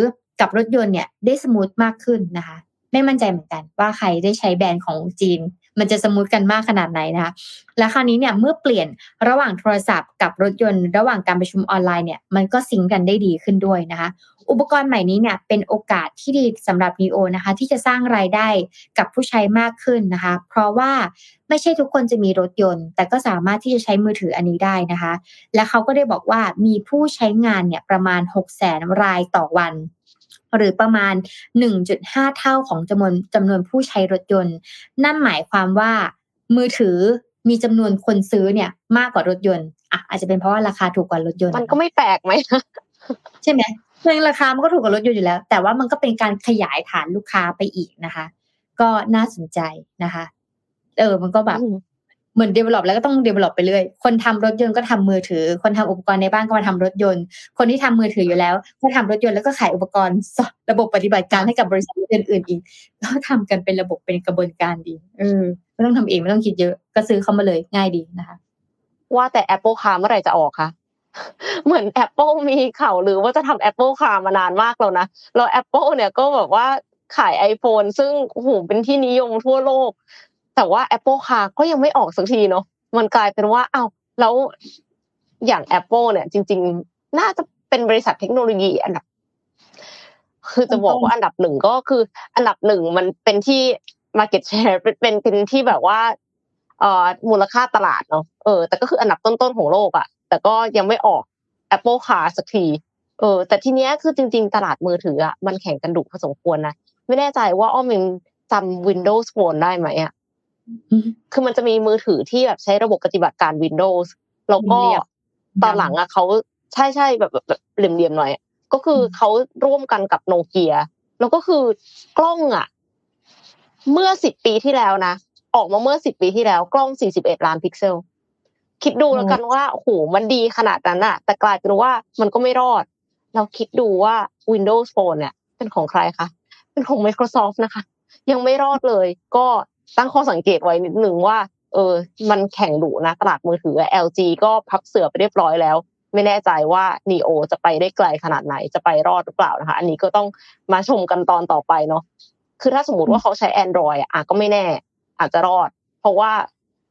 กับรถยนต์เนี่ยได้สมูทมากขึ้นนะคะไม่มั่นใจเหมือนกันว่าใครได้ใช้แบรนด์ของจีนมันจะสมูทกันมากขนาดไหนนะคะและคราวนี้เนี่ยเมื่อเปลี่ยนระหว่างโทรศัพท์กับรถยนต์ระหว่างการประชุมออนไลน์เนี่ยมันก็ซิงค์กันได้ดีขึ้นด้วยนะคะอุปกรณ์ใหม่นี้เนี่ยเป็นโอกาสที่ดีสำหรับ Nio นะคะที่จะสร้างรายได้กับผู้ใช้มากขึ้นนะคะเพราะว่าไม่ใช่ทุกคนจะมีรถยนต์แต่ก็สามารถที่จะใช้มือถืออันนี้ได้นะคะและเขาก็ได้บอกว่ามีผู้ใช้งานเนี่ยประมาณ หกแสน รายต่อวันหรือประมาณ หนึ่งจุดห้า เท่าของจำนวนจำนวนผู้ใช้รถยนต์นั่นหมายความว่ามือถือมีจำนวนคนซื้อเนี่ยมากกว่ารถยนต์อ่ะอาจจะเป็นเพราะว่าราคาถูกกว่ารถยนต์มันก็ไม่แปลกไหม ใช่ไหมเรื่องราคามันก็ถูกกว่ารถยนต์อยู่แล้วแต่ว่ามันก็เป็นการขยายฐานลูกค้าไปอีกนะคะก็น่าสนใจนะคะเออมันก็แบบเหมือน develop แล้วก็ต้อง develop ไปเรื่อยคนทำรถยนต์ก็ทำมือถือคนทำอุปกรณ์ในบ้านก็มาทำรถยนต์คนที่ทำมือถืออยู่แล้วก็ทำรถยนต์แล้วก็ขายอุปกรณ์ระบบปฏิบัติการให้กับบริษัทอื่นๆอีกก็ทำกันเป็นระบบเป็นกระบวนการดีเออไม่ต้องทำเองไม่ต้องคิดเยอะก็ซื้อเข้ามาเลยง่ายดีนะคะว่าแต่ Apple Car เมื่อไหร่จะออกคะเหมือน Apple มีข่าวหรือว่าจะทำ Apple Car มานานมากแล้วนะแล้ว Apple เนี่ยก็แบบว่าขาย iPhone ซึ่งโอ้โหเป็นที่นิยมทั่วโลกแต่ว่า Apple Car ก็ยังไม่ออกสักทีเนาะมันกลายเป็นว่าอ้าวแล้วอย่าง Apple เนี่ยจริงๆน่าจะเป็นบริษัทเทคโนโลยีอันดับคือจะบอกว่าอันดับหนึ่งก็คืออันดับหนึ่งมันเป็นที่ market share เป็นเป็นที่แบบว่าเอ่อมูลค่าตลาดเนาะเออแต่ก็คืออันดับต้นๆของโลกอ่ะแต่ก็ยังไม่ออก Apple Car สักทีเออแต่ทีเนี้ยคือจริงๆตลาดมือถืออ่ะมันแข่งกันดุพอสมควรนะไม่แน่ใจว่าอ้อมยังจำ Windows Phone ได้ไหมอ่ะคือมันจะมีมือถือที่แบบใช้ระบบปฏิบัติการ Windows แล้วก็ตอนหลังอ่ะเขาใช่ๆแบบเหลี่ยมๆหน่อยก็คือเขาร่วมกันกับโนเกียแล้วก็คือกล้องอ่ะเมื่อสิบปีที่แล้วนะออกมาเมื่อสิบปีที่แล้วกล้องสี่สิบเอ็ดล้านพิกเซลคิดดูแล้วกันว่าโอ้โหมันดีขนาดนั้นน่ะแต่กลายเป็นว่ามันก็ไม่รอดเราคิดดูว่า Windows Phone เนี่ยเป็นของใครคะเป็นของ Microsoft นะคะยังไม่รอดเลยก็ตั้งข้อสังเกตไว้นิดนึงว่าเออมันแข่งดุนะตลาดมือถือ แอล จี ก็พับเสือไปเรียบร้อยแล้วไม่แน่ใจว่า Nio จะไปได้ไกลขนาดไหนจะไปรอดหรือเปล่านะคะอันนี้ก็ต้องมาชมกันตอนต่อไปเนาะคือถ้าสมมุติว่าเขาใช้ Android อ่ะก็ไม่แน่อาจจะรอดเพราะว่า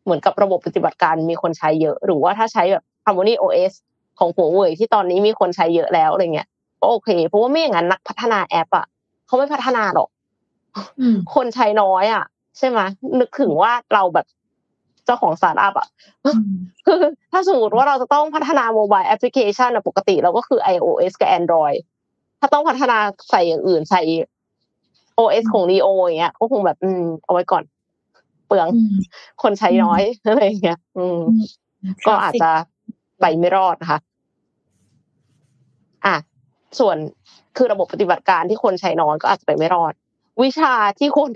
เหมือนกับระบบปฏิบัติการมีคนใช้เยอะหรือว่าถ้าใช้แบบ Harmony โอ เอส ของ Huawei ที่ตอนนี้มีคนใช้เยอะแล้วอะไรเงี้ยก็โอเคเพราะว่าไม่อย่างนั้นนักพัฒนาแอปอ่ะเขาไม่พัฒนาหรอกคนใช้น้อยอ่ะใช่ไหมนึกถึงว่าเราแบบเจ้าของสตาร์ทอัพอ่ะคือถ้าสมมติว่าเราจะต้องพัฒนาโมบายแอปพลิเคชันอ่ะปกติเราก็คือ iOS กับ Android ถ้าต้องพัฒนาใส่อย่างอื่นใส่ โอ เอส ของ Nio อย่างเงี้ยก็คงแบบอืมเอาไว้ก่อนเปลืองคนใช้น้อยอะไรอย่างเงี้ยอืมก็อาจจะไปไม่รอดนะคะอ่ะส่วนคือระบบปฏิบัติการที่คนใช้น้อยก็อาจจะไปไม่รอดวิชาที่คน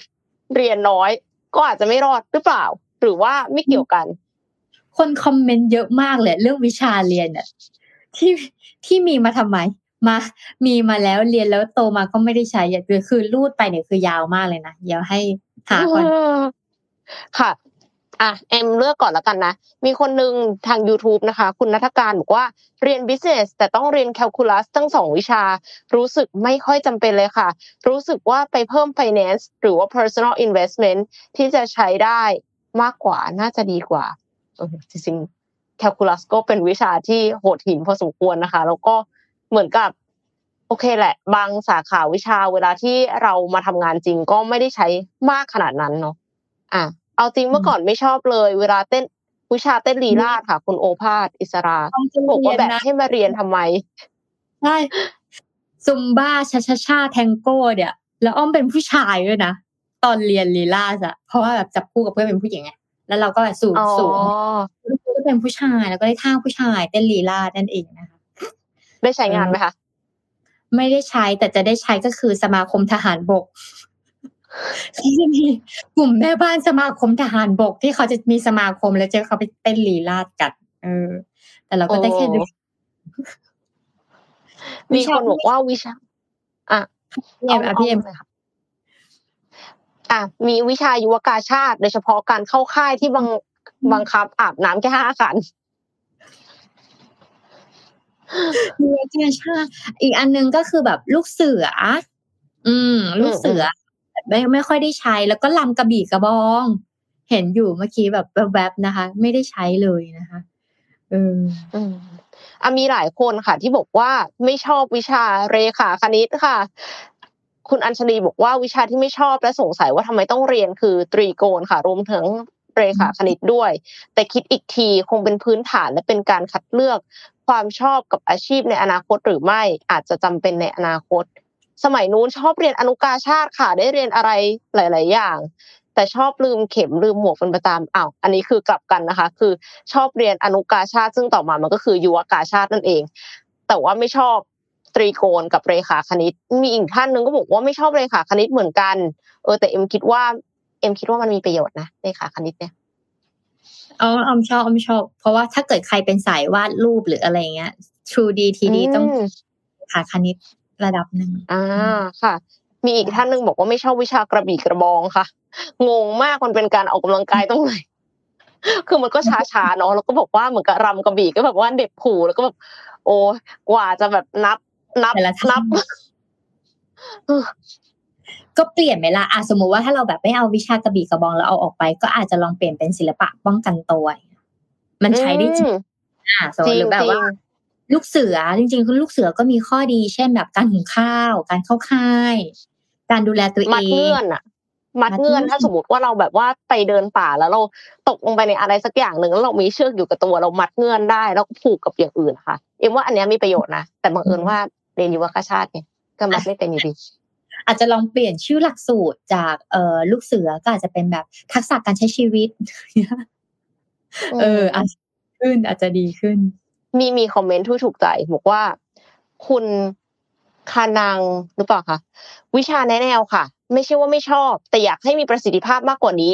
เรียนน้อยก็อาจจะไม่รอดหรือเปล่าหรือว่าไม่เกี่ยวกันคนคอมเมนต์เยอะมากเลยเรื่องวิชาเรียนน่ะที่ที่มีมาทำไมมามีมาแล้วเรียนแล้วโตมาก็ไม่ได้ใช้อ่ะคือลูดไปเนี่ยคือยาวมากเลยนะเดี๋ยวให้หาก่อนค่ะอ่ะเอ็มเลือกก่อนแล้วกันนะมีคนนึงทาง YouTube นะคะคุณณัฐการบอกว่าเรียน Business แต่ต้องเรียน Calculus ทั้งสองวิชารู้สึกไม่ค่อยจำเป็นเลยค่ะรู้สึกว่าไปเพิ่ม Finance หรือว่า Personal Investment ที่จะใช้ได้มากกว่าน่าจะดีกว่าเออจริงๆ Calculus ก็เป็นวิชาที่โหดหินพอสมควรนะคะแล้วก็เหมือนกับโอเคแหละบางสาขาวิชาเวลาที่เรามาทำงานจริงก็ไม่ได้ใช้มากขนาดนั้นเนาะอ่ะเอาจริงเมื่อก่อนไม่ชอบเลยเวลาเต้นวิชาเต้นลีลาศค่ะคุณโอภาสอิสราบอกว่าแบบให้มาเรียนทำไมใช่ซุมบ้าชาชาชาแทงโก้เนี่ยแล้วอ้อมเป็นผู้ชายด้วยนะตอนเรียนลีลาศอ่ะเพราะว่าแบบจับคู่กับเพื่อนเป็นผู้หญิงไงแล้วเราก็แบบสูงสูงก็เป็นผู้ชายแล้วก็ได้ท่าผู้ชายเต้นลีลาศนั่นเองนะคะได้ใช้งานไหมคะไม่ได้ใช้แต่จะได้ใช้ก็คือสมาคมทหารบกที่มีกลุ่มแม่บ้านสมาคมทหารบกที่เขาจะมีสมาคมแล้วเจอเขาไปเต้นลีลาศกันเออแต่เราก็ได้แค่ดูมีคนบอกว่าวิชาอ่ะเนี่ยอ่ะพี่เอ็มค่ะอ่ะมีวิชายุวกาชาติโดยเฉพาะการเข้าค่ายที่บาง บังคับอาบน้ำแค่ห้าครั้งใช่ใช่อีกอันนึงก็คือแบบลูกเสืออืมลูกเสือไม่ไม่ค่อยได้ใช้แล้วก็ลำกระบี่กระบองเห็นอยู่เมื่อกี้แบบแวบๆนะคะไม่ได้ใช้เลยนะคะเอออืมอ่ะมีหลายคนค่ะที่บอกว่าไม่ชอบวิชาเรขาคณิตค่ะคุณอัญชลีบอกว่าวิชาที่ไม่ชอบและสงสัยว่าทำไมต้องเรียนคือตรีโกณค่ะรวมถึงเรขาคณิตด้วยแต่คิดอีกทีคงเป็นพื้นฐานและเป็นการคัดเลือกความชอบกับอาชีพในอนาคตหรือไม่อาจจะจำเป็นในอนาคตสมัยนู้นชอบเรียนอนุกาชาตค่ะได้เรียนอะไรหลายๆอย่างแต่ชอบลืมเข็มลืมหมวกเป็นประจำอ้าวอันนี้คือกลับกันนะคะคือชอบเรียนอนุกาชาตซึ่งต่อมามันก็คือยุวกาชาตนั่นเองแต่ว่าไม่ชอบตรีโกณกับเรขาคณิตมีอีกท่านนึงก็บอกว่าไม่ชอบเรขาคณิตเหมือนกันเออแต่เอ็มคิดว่าเอ็มคิดว่ามันมีประโยชน์นะเรขาคณิตเนี่ยอ๋ออมชอบอมชอบเพราะว่าถ้าเกิดใครเป็นสายวาดรูปหรืออะไรเงี้ย True ดี ที ดี ต้องหาคณิตระดับนึงอ่าค่ะมีอีกท่านนึงบอกว่าไม่ชอบวิชากระบี่กระบองค่ะงงมากมันเป็นการออกกำลังกายตรงไหนคือมันก็ช้าๆเนาะแล้วก็บอกว่าเหมือนกับรำกระบี่ก็แบบว่าเด็บผูแล้วก็แบบโอ้กว่าจะแบบนับนับนับก็เปลี่ยนไหมล่ะอ่ะสมมุติว่าถ้าเราแบบไม่เอาวิชากระบี่กระบองแล้วเอาออกไปก็อาจจะลองเปลี่ยนเป็นศิลปะป้องกันตัวมันใช้ได้จริงอ่าหรือแบบว่าลูกเสือจริงๆคือลูกเสือก็มีข้อดีเช่นแบบการหุงข้าวการเข้าค่ายการดูแลตัวเองมัดเงื่อนอะมัดเงื่อนถ้าสมมติว่าเราแบบว่าไปเดินป่าแล้วเราตกลงไปในอะไรสักอย่างหนึ่งแล้วเรามีเชือกอยู่กับตัวเรามัดเงื่อนได้แล้วก็ผูกกับอย่างอื่นค่ะเอ็มว่าอันนี้มีประโยชน์นะแต่บังเอิญว่าเรียนยุวกาชาติเนี่ยก็มัดไม่เป็นอยู่ดีอาจจะลองเปลี่ยนชื่อหลักสูตรจากเอ่อลูกเสือก็อาจจะเป็นแบบทักษะการใช้ชีวิตเอออาจจะขึ้นอาจจะดีขึ้นมีมีคอมเมนต์ที่ถูกใจบอกว่าคุณคานังหรือเปล่าคะวิชาแนวค่ะไม่ใช่ว่าไม่ชอบแต่อยากให้มีประสิทธิภาพมากกว่านี้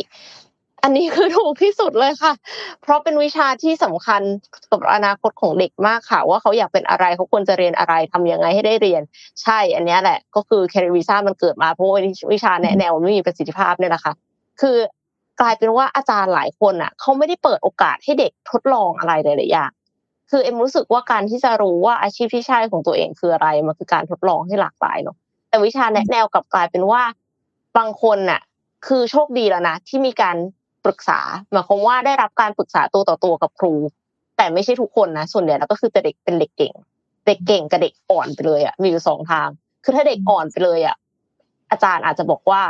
อันนี้คือถูกที่สุดเลยค่ะเพราะเป็นวิชาที่สำคัญกับอนาคตของเด็กมากค่ะว่าเขาอยากเป็นอะไรเขาควรจะเรียนอะไรทำยังไงให้ได้เรียนใช่อันนี้แหละก็คือแคริวิซ่ามันเกิดมาเพราะวิชาแนวมันไม่มีประสิทธิภาพเนี่ยแหละค่ะคือกลายเป็นว่าอาจารย์หลายคนอ่ะเขาไม่ได้เปิดโอกาสให้เด็กทดลองอะไรหลายๆอย่างคือเอ็มรู้สึกว่าการที่จะรู้ว่าอาชีพที่ใช่ของตัวเองคืออะไรมันคือการทดลองให้หลากหลายเนาะแต่วิชาแนวกลับกลายเป็นว่าบางคนน่ะคือโชคดีแล้วนะที่มีการปรึกษาหมายความว่าได้รับการปรึกษาตัวต่อตัวกับครูแต่ไม่ใช่ทุกคนนะส่วนใหญ่แล้วก็คือจะเด็กเป็นเด็กเก่งเด็กเก่งกับเด็กอ่อนไปเลยอ่ะมีอยู่สองทางคือถ้าเด็กอ่อนไปเลยอ่ะอาจารย์อาจจะบอกว่า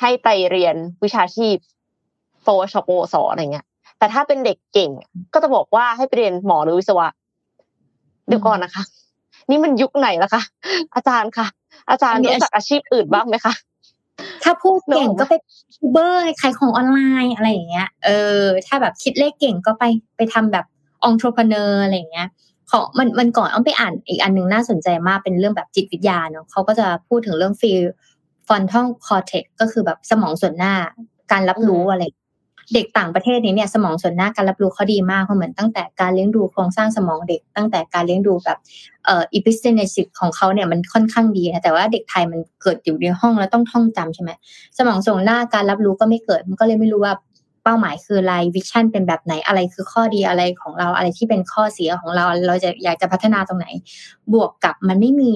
ให้ไปเรียนวิชาชีพปวช.ปวส.อะไรเงี้ยแต่ถ้าเป็นเด็กเก่งก็จะบอกว่าให้ไปเรียนหมอหรือวิศวะเดี๋ยวก่อนนะคะนี่มันยุคไหนล่ะคะอาจารย์คะอาจารย์รู้จักอาชีพอื่นบ้างไหมคะถ้าพูดเก่งก็ไปยูเบอร์ขายของออนไลน์อะไรอย่างเงี้ยเออถ้าแบบคิดเลขเก่งก็ไปไปทำแบบองค์ประกอบอะไรอย่างเงี้ยของมันมันก่อนอ้อมไปอ่านอีกอันนึงน่าสนใจมากเป็นเรื่องแบบจิตวิทยาเนาะเขาก็จะพูดถึงเรื่องฟีลฟอนทัลคอร์เทกก็คือแบบสมองส่วนหน้าการรับรู้อะไรเด็กต่างประเทศนี้เนี่ยสมองส่วนหน้าการรับรู้เขาดีมากเพราะเหมือนตั้งแต่การเลี้ยงดูโครงสร้างสมองเด็กตั้งแต่การเลี้ยงดูแบบเอ่อ epigenetic ของเขาเนี่ยมันค่อนข้างดีนะแต่ว่าเด็กไทยมันเกิดอยู่ในห้องแล้วต้องท่องจำใช่ไหมสมองส่วนหน้าการรับรู้ก็ไม่เกิดมันก็เลยไม่รู้ว่าเป้าหมายคืออะไรวิชั่นเป็นแบบไหนอะไรคือข้อดีอะไรของเราอะไรที่เป็นข้อเสียของเราเราจะอยากจะพัฒนาตรงไหนบวกกับมันไม่มี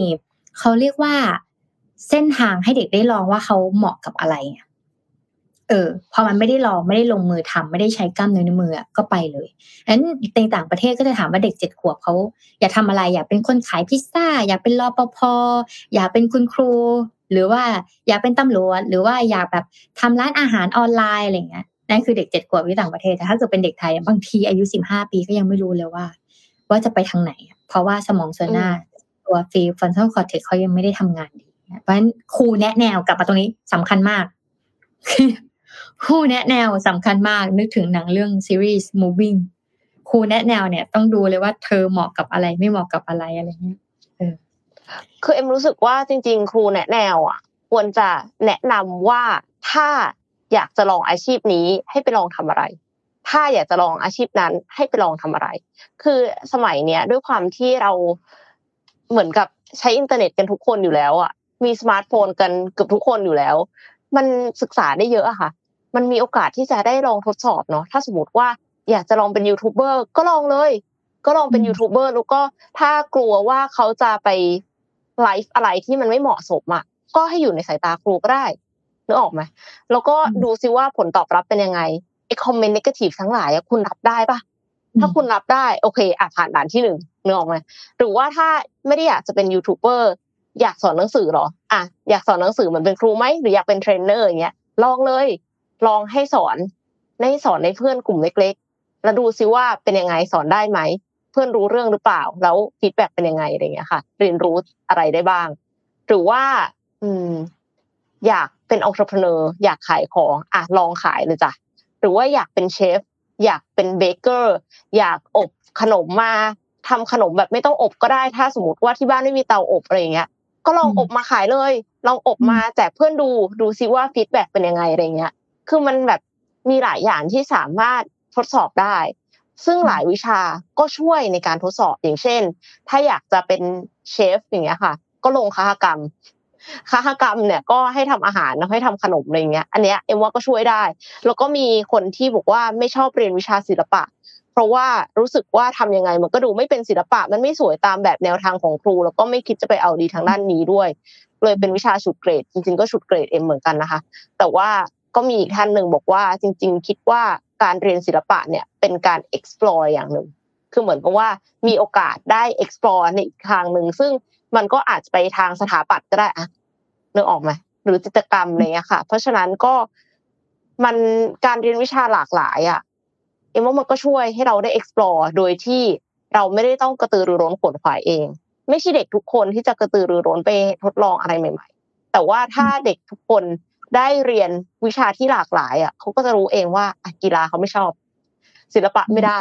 เขาเรียกว่าเส้นทางให้เด็กได้ลองว่าเขาเหมาะกับอะไรเออพอมันไม่ได้ลองไม่ได้ลงมือทำไม่ได้ใช้กล้ามเนื้อในมืออ่ะก็ไปเลยงั้นในต่างประเทศก็จะถามว่าเด็กเจ็ดขวบเขาอยากทำอะไรอยากเป็นคนขายพิซซ่าอยากเป็นรปภ.อยากเป็นคุณครูหรือว่าอยากเป็นตำรวจหรือว่าอยากแบบทำร้านอาหารออนไลน์อะไรเงี้ยนั่นคือเด็กเจ็ดขวบที่ต่างประเทศแต่ถ้าเกิดเป็นเด็กไทยบางทีอายุสิบห้าปีก็ยังไม่รู้เลยว่าว่าจะไปทางไหนเพราะว่าสมองส่วนหน้าตัวฟีฟันทัลคอร์เทกซ์เขายังไม่ได้ทำงานดีเพราะฉะนั้นครูแนะแนวกลับมาตรงนี้สำคัญมากครูแนะแนวสำคัญมากนึกถึงหนังเรื่องซีรีส์ Moving ครูแนะแนวเนี่ยต้องดูเลยว่าเธอเหมาะกับอะไรไม่เหมาะกับอะไรอะไรเงี้ยเออคือเอ็มรู้สึกว่าจริงๆครูแนะแนวอ่ะควรจะแนะนำว่าถ้าอยากจะลองอาชีพนี้ให้ไปลองทำอะไรถ้าอยากจะลองอาชีพนั้นให้ไปลองทำอะไรคือสมัยเนี้ยด้วยความที่เราเหมือนกับใช้อินเทอร์เน็ตกันทุกคนอยู่แล้วอ่ะมีสมาร์ทโฟนกันเกือบทุกคนอยู่แล้วมันศึกษาได้เยอะอะค่ะมันมีโอกาสที่จะได้ลองทดสอบเนาะถ้าสมมติว่า อยากจะลองเป็นยูทูบเบอร์ก็ลองเลยก็ลองเป็นยูทูบเบอร์แล้วก็ถ้ากลัวว่าเขาจะไปไลฟ์อะไรที่มันไม่เหมาะสมอ่ะก็ให้อยู่ในสายตาครูก็ได้นึกออกมั้ยแล้วก็ดูซิว่าผลตอบรับเป็นยังไงไอ้คอมเมนต์เนกาทีฟทั้งหลายอ่ะคุณรับได้ป่ะถ้าคุณรับได้โอเคอ่ะผ่านด่านที่หนึ่งนึกออกมั้ยหรือว่าถ้าไม่ได้อยากจะเป็นยูทูบเบอร์อยากสอนหนังสือหรออ่ะอยากสอนหนังสือเหมือนเป็นครูมั้ยหรืออยากเป็นเทรนเนอร์อย่างเงี้ยลองเลยลองให้สอนให้สอนในเพื่อนกลุ่มเล็กๆแล้วดูซิว่าเป็นยังไงสอนได้มั้ยเพื่อนรู้เรื่องหรือเปล่าแล้วฟีดแบคเป็นยังไงอะไรเงี้ยค่ะเรียนรู้อะไรได้บ้างหรือว่าอืมอยากเป็น entrepreneur อยากขายของอ่ะลองขายเลยจ้ะหรือว่าอยากเป็นเชฟอยากเป็นเบเกอร์อยากอบขนมมาทำขนมแบบไม่ต้องอบก็ได้ถ้าสมมติว่าที่บ้านไม่มีเตาอบอะไรอย่างเงี้ยก็ลองอบมาขายเลยลองอบมาแจกเพื่อนดูดูซิว่าฟีดแบคเป็นยังไงอะไรเงี้ยคือมันแบบมีหลายอย่างที่สามารถทดสอบได้ซึ่งหลายวิชาก็ช่วยในการทดสอบอย่างเช่นถ้าอยากจะเป็นเชฟอย่างเงี้ยค่ะก็ลงคหกรรมคหกรรมเนี่ยก็ให้ทำอาหารแล้วให้ทำขนมอะไรอย่างเงี้ยอันเนี้ยเอ็มว่าก็ช่วยได้แล้วก็มีคนที่บอกว่าไม่ชอบเรียนวิชาศิลปะเพราะว่ารู้สึกว่าทำยังไงมันก็ดูไม่เป็นศิลปะมันไม่สวยตามแบบแนวทางของครูแล้วก็ไม่คิดจะไปเอาดีทางด้านนี้ด้วยเลยเป็นวิชาฉุดเกรดจริงๆก็ฉุดเกรดเอ็มเหมือนกันนะคะแต่ว่าก็มีอีกท่านนึงบอกว่าจริงๆคิดว่าการเรียนศิลปะเนี่ยเป็นการ explore อย่างนึงคือเหมือนกับว่ามีโอกาสได้ explore ในอีกทางนึงซึ่งมันก็อาจจะไปทางสถาปัตย์ก็ได้อะนึกออกมั้ยหรือจิตรกรรมอะไรเงี้ยค่ะเพราะฉะนั้นก็มันการเรียนวิชาหลากหลายอ่ะเอ็มว่ามันก็ช่วยให้เราได้ explore โดยที่เราไม่ได้ต้องกระตือรือร้นขวนขวายเองไม่ใช่เด็กทุกคนที่จะกระตือรือร้นไปทดลองอะไรใหม่ๆแต่ว่าถ้าเด็กทุกคนได้เรียนวิชาที่หลากหลายอ่ะเขาก็จะรู้เองว่ากีฬาเขาไม่ชอบศิลปะไม่ได้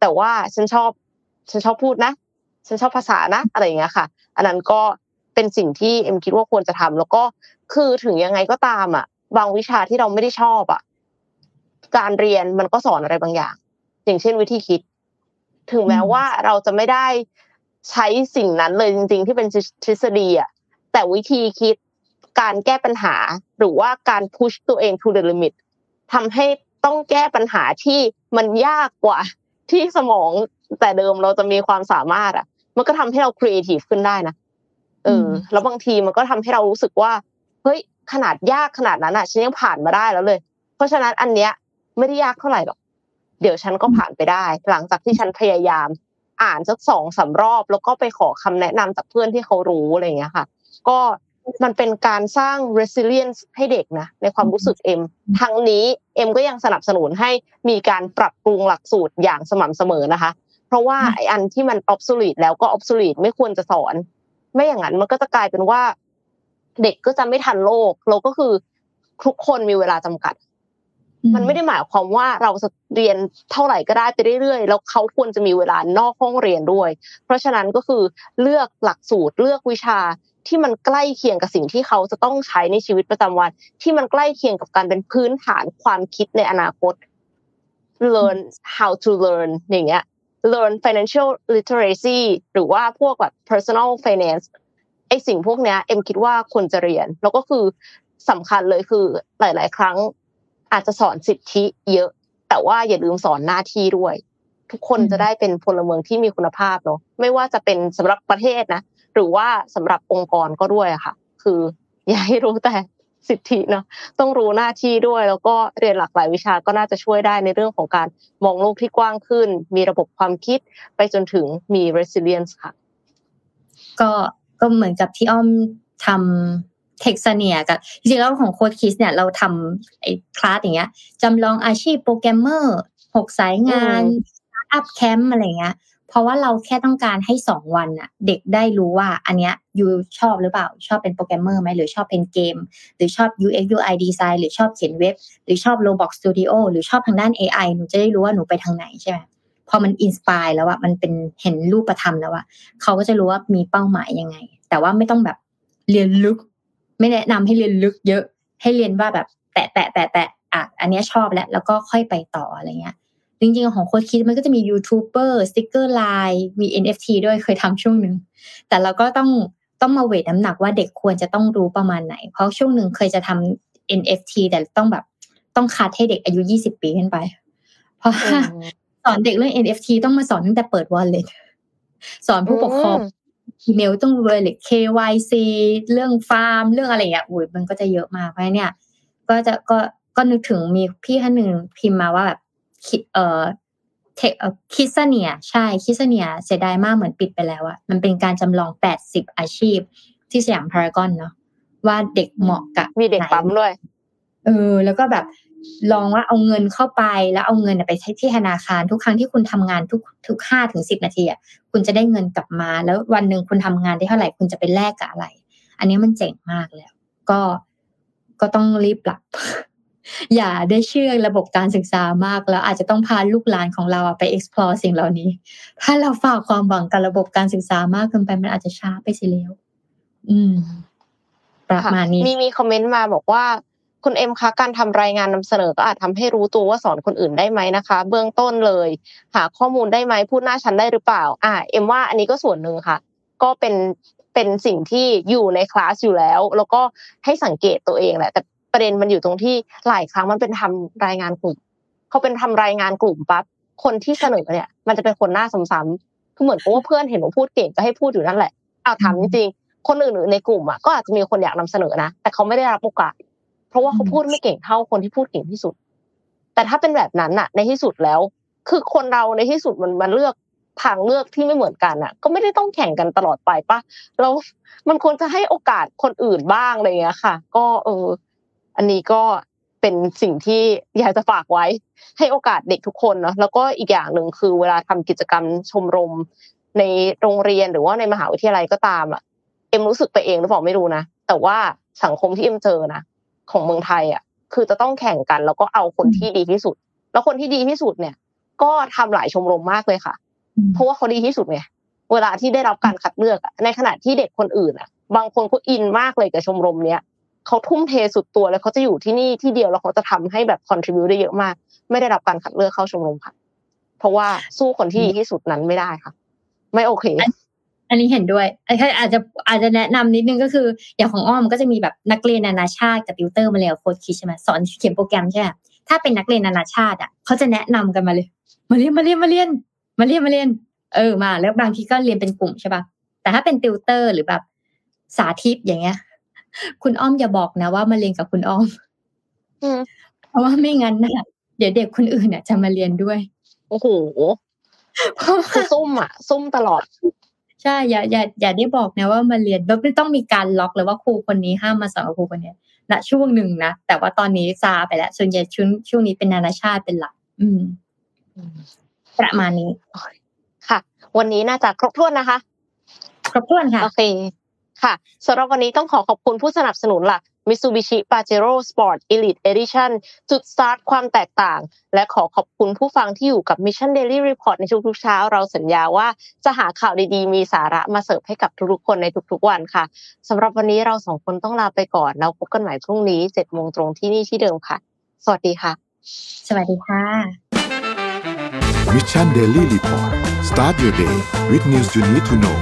แต่ว่าฉันชอบฉันชอบพูดนะฉันชอบภาษานะอะไรอย่างเงี้ยค่ะอันนั้นก็เป็นสิ่งที่เอ็มคิดว่าควรจะทำแล้วก็คือถึงยังไงก็ตามอ่ะบางวิชาที่เราไม่ได้ชอบอ่ะการเรียนมันก็สอนอะไรบางอย่างอย่างเช่นวิธีคิดถึงแม้ว่าเราจะไม่ได้ใช้สิ่งนั้นเลยจริงๆที่เป็นทฤษฎีอ่ะแต่วิธีคิดการแก้ปัญหาหรือว่าการพุชตัวเอง to the limit ทำให้ต้องแก้ปัญหาที่มันยากกว่าที่สมองแต่เดิมเราจะมีความสามารถอ่ะมันก็ทำให้เรา creative ขึ้นได้นะเออแล้วบางทีมันก็ทำให้เรารู้สึกว่าเฮ้ยขนาดยากขนาดนั้นน่ะฉันยังผ่านมาได้แล้วเลยเพราะฉะนั้นอันเนี้ยไม่ได้ยากเท่าไหร่หรอกเดี๋ยวฉันก็ผ่านไปได้หลังจากที่ฉันพยายามอ่านสัก สองถึงสาม รอบแล้วก็ไปขอคำแนะนำจากเพื่อนที่เขารู้อะไรอย่างเงี้ยค่ะก็มันเป็นการสร้าง resilience ให้เด็กนะในความรู้สึกเอ็มทั้งนี้เอ็มก็ยังสนับสนุนให้มีการปรับปรุงหลักสูตรอย่างสม่ำเสมอนะคะเพราะว่าไอ้อันที่มัน obsolete แล้วก็ obsolete ไม่ควรจะสอนไม่อย่างนั้นมันก็จะกลายเป็นว่าเด็กก็จะไม่ทันโลกแล้วก็คือทุกคนมีเวลาจำกัดมันไม่ได้หมายความว่าเราจะเรียนเท่าไหร่ก็ได้ไปเรื่อยๆแล้วเขาควรจะมีเวลานอกห้องเรียนด้วยเพราะฉะนั้นก็คือเลือกหลักสูตรเลือกวิชาที่มันใกล้เคียงกับสิ่งที่เขาจะต้องใช้ในชีวิตประจำวันที่มันใกล้เคียงกับการเป็นพื้นฐานความคิดในอนาคต learn how to learn อย่างเงี้ย learn financial literacy หรือว่าพวกแบบ personal finance ไอ้สิ่งพวกเนี้ยเอ็มคิดว่าควรจะเรียนแล้วก็คือสำคัญเลยคือหลายๆครั้งอาจจะสอนสิทธิเยอะแต่ว่าอย่าลืมสอนหน้าที่ด้วยทุกคนจะได้เป็นพลเมืองที่มีคุณภาพเนาะไม่ว่าจะเป็นสำหรับประเทศนะหรือว่าสำหรับองค์กรก็ด้วยอ่ะค่ะคืออย่าให้รู้แต่สิทธิเนาะต้องรู้หน้าที่ด้วยแล้วก็เรียนหลากหลายวิชาก็น่าจะช่วยได้ในเรื่องของการมองโลกที่กว้างขึ้นมีระบบความคิดไปจนถึงมี resilience ค่ะก็ก็เหมือนกับที่อ้อมทำเทคซาเนียกับจริงๆแล้วของโค้ชคิสเนี่ยเราทำไอ้คลาสอย่างเงี้ยจำลองอาชีพโปรแกรมเมอร์หกสายงานสตาร์ทอัพแคมป์อะไรเงี้ยเพราะว่าเราแค่ต้องการให้สองวันน่ะเด็กได้รู้ว่าอันเนี้ยยูชอบหรือเปล่าชอบเป็นโปรแกรมเมอร์มั้ยหรือชอบเป็นเกมหรือชอบ ยู เอ็กซ์ ยู ไอ Design หรือชอบเขียนเว็บหรือชอบ Roblox Studio หรือชอบทางด้าน เอ ไอ หนูจะได้รู้ว่าหนูไปทางไหนใช่มั้ยพอมันอินสไปร์แล้วอ่ะมันเป็นเห็นรูปธรรมแล้วอ่ะเค้าก็จะรู้ว่ามีเป้าหมายยังไงแต่ว่าไม่ต้องแบบเรียนลึกไม่แนะนำให้เรียนลึกเยอะให้เรียนว่าแบบแตะๆๆๆอ่ะอันเนี้ยชอบแล้วแล้วก็ค่อยไปต่ออะไรเงี้ยจริงๆของโค้ชคิดมันก็จะมียูทูบเบอร์สติ๊กเกอร์ไลน์มี เอ็น เอฟ ที ด้วยเคยทำช่วงนึงแต่เราก็ต้องต้องมาเวทน้ำหนักว่าเด็กควรจะต้องรู้ประมาณไหนเพราะช่วงนึงเคยจะทำ เอ็น เอฟ ที แต่ต้องแบบต้องคัดให้เด็กอายุยี่สิบปีขึ้นไปเพราะ สอนเด็กเรื่อง เอ็น เอฟ ที ต้องมาสอนตั้งแต่เปิด wallet สอนผู้ปกครองอีเมลต้องรวยเลย เค วาย ซี เรื่องฟาร์มเรื่องอะไรอย่างเงี้ยอุ้ยมันก็จะเยอะมากเพราะเนี่ยก็จะก็ก็นึกถึงมีพี่ท่านหนึ่งพิมพ์มาว่าแบบเอ่อเทคเอ่อคิสเนียใช่คิสเนียเสียดายมากเหมือนปิดไปแล้วอะมันเป็นการจำลองแปดสิบอาชีพที่สยามพารากอนเนาะว่าเด็กเหมาะกับมีเด็กปั๊มด้วยเออแล้วก็แบบลองว่าเอาเงินเข้าไปแล้วเอาเงินไปใช้ที่ธนาคารทุกครั้งที่คุณทำงานทุกทุก ห้าถึงสิบ นาทีอ่ะคุณจะได้เงินกลับมาแล้ววันนึงคุณทำงานได้เท่าไหร่คุณจะไปแลกกับอะไรอันนี้มันเจ๋งมากเลยก็ก็ต้องรีบปรับ อย่าได้เชื่อระบบการศึกษามากแล้วอาจจะต้องพาลูกหลานของเราไป explore สิ่งเหล่านี้ถ้าเราฝากความหวังกับระบบการศึกษามากเกินไปมันอาจจะช้าไปเสียแล้วอืมประมาณนี้มีมีคอมเมนต์มาบอกว่าคุณเอ็มคะการทำรายงานนำเสนอก็อาจทำให้รู้ตัวว่าสอนคนอื่นได้ไหมนะคะเบื้องต้นเลยหาข้อมูลได้ไหมพูดหน้าชั้นได้หรือเปล่าอ่าเอ็มว่าอันนี้ก็ส่วนหนึ่งค่ะก็เป็นเป็นสิ่งที่อยู่ในคลาสอยู่แล้วแล้วก็ให้สังเกตตัวเองแหละแต่ประเด็นมันอยู่ตรงที่หลายครั้งมันเป็นทำรายงานกลุ่มเขาเป็นทำรายงานกลุ่มปั๊บคนที่เสนอเนี่ยมันจะเป็นคนหน้าซ้ำๆคือเหมือนกับว่าเพื่อนเห็นว่าพูดเก่งก็ให้พูดอยู่นั่นแหละเอาถามจริงๆคนอื่นๆในกลุ่มอ่ะก็อาจจะมีคนอยากนำเสนอนะแต่เขาไม่ได้รับโอกาสเพราะว่าเขาพูดไม่เก่งเท่าคนที่พูดเก่งที่สุดแต่ถ้าเป็นแบบนั้นน่ะในที่สุดแล้วคือคนเราในที่สุดมันมันเลือกทางเลือกที่ไม่เหมือนกันน่ะก็ไม่ได้ต้องแข่งกันตลอดไปป่ะเรามันควรจะให้โอกาสคนอื่นบ้างอะไรเงี้ยค่ะก็เอออันนี้ก็เป็นสิ่งที่อยากจะฝากไว้ให้โอกาสเด็กทุกคนเนาะแล้วก็อีกอย่างนึงคือเวลาทำกิจกรรมชมรมในโรงเรียนหรือว่าในมหาวิทยาลัยก็ตามอ่ะเอ็มรู้สึกไปเองหรือเปล่าไม่รู้นะแต่ว่าสังคมที่เอ็มเจอนะของเมืองไทยอ่ะคือจะต้องแข่งกันแล้วก็เอาคนที่ดีที่สุดแล้วคนที่ดีที่สุดเนี่ยก็ทำหลายชมรมมากเลยค่ะเพราะว่าเขาดีที่สุดไงเวลาที่ได้รับการคัดเลือกในขณะที่เด็กคนอื่นอ่ะบางคนก็อินมากเลยกับชมรมเนี้ยเขาทุ่มเทสุดตัวแล้วเขาจะอยู่ที่นี่ที่เดียวแล้วเขาจะทำให้แบบ contribute ได้เยอะมากไม่ได้รับการคัดเลือกเข้าชมรมค่ะเพราะว่าสู้คนที่ดีที่สุดนั้นไม่ได้ค่ะไม่โอเคอันนี้เห็นด้วยอาจจะอาจจะแนะนำนิดนึงก็คืออย่างของอ้อมก็จะมีแบบนักเรียนนานาชาติกับติวเตอร์มาเลยโค้ชคิดใช่ไหมสอนเขียนโปรแกรมใช่ไหมถ้าเป็นนักเรียนนานาชาติอ่ะเขาจะแนะนำกันมาเลยมาเรียนมาเรียนมาเรียนมาเรียนมาเรียนเออมาแล้วบางทีก็เรียนเป็นกลุ่มใช่ป่ะแต่ถ้าเป็นติวเตอร์หรือแบบสาธิตอย่างเงี้ยคุณอ้อมอย่าบอกนะว่ามาเรียนกับคุณอ้อมเพราะว่าไม่งั้นนะเดี๋ยวเด็กคนอื่นเนี่ยจะมาเรียนด้วยโอ้โหซุ่มอ่ะซุ่มตลอดใช่อย่าอย่าอย่าได้บอกนะว่ามาเรียนแบบต้องมีการล็อกเลยว่าครูคนนี้ห้ามมาสอนกับครูคนนี้ณช่วงหนึ่งนะแต่ว่าตอนนี้ซาไปแล้วส่วนใหญ่ช่วงช่วงนี้เป็นนานาชาติเป็นหลักอืมประมาณนี้ค่ะวันนี้น่าจะครบถ้วนนะคะครบถ้วนค่ะโอเคค่ะสำหรับวันนี้ต้องขอขอบคุณผู้สนับสนุนหลักMitsubishi Pajero Sport Elite Edition จุดสตาร์ทความแตกต่างและขอขอบคุณผู้ฟังที่อยู่กับ Mission Daily Report ในทุกๆเช้าเราสัญญาว่าจะหาข่าวดีๆมีสาระมาเสิร์ฟให้กับทุกๆคนในทุกๆวันค่ะสำหรับวันนี้เราสองคนต้องลาไปก่อนแล้วพบกันใหม่พรุ่งนี้ เจ็ดโมง ตรงที่นี่ที่เดิมค่ะสวัสดีค่ะสวัสดีค่ะ Mission Daily Report Start your day with news you need to know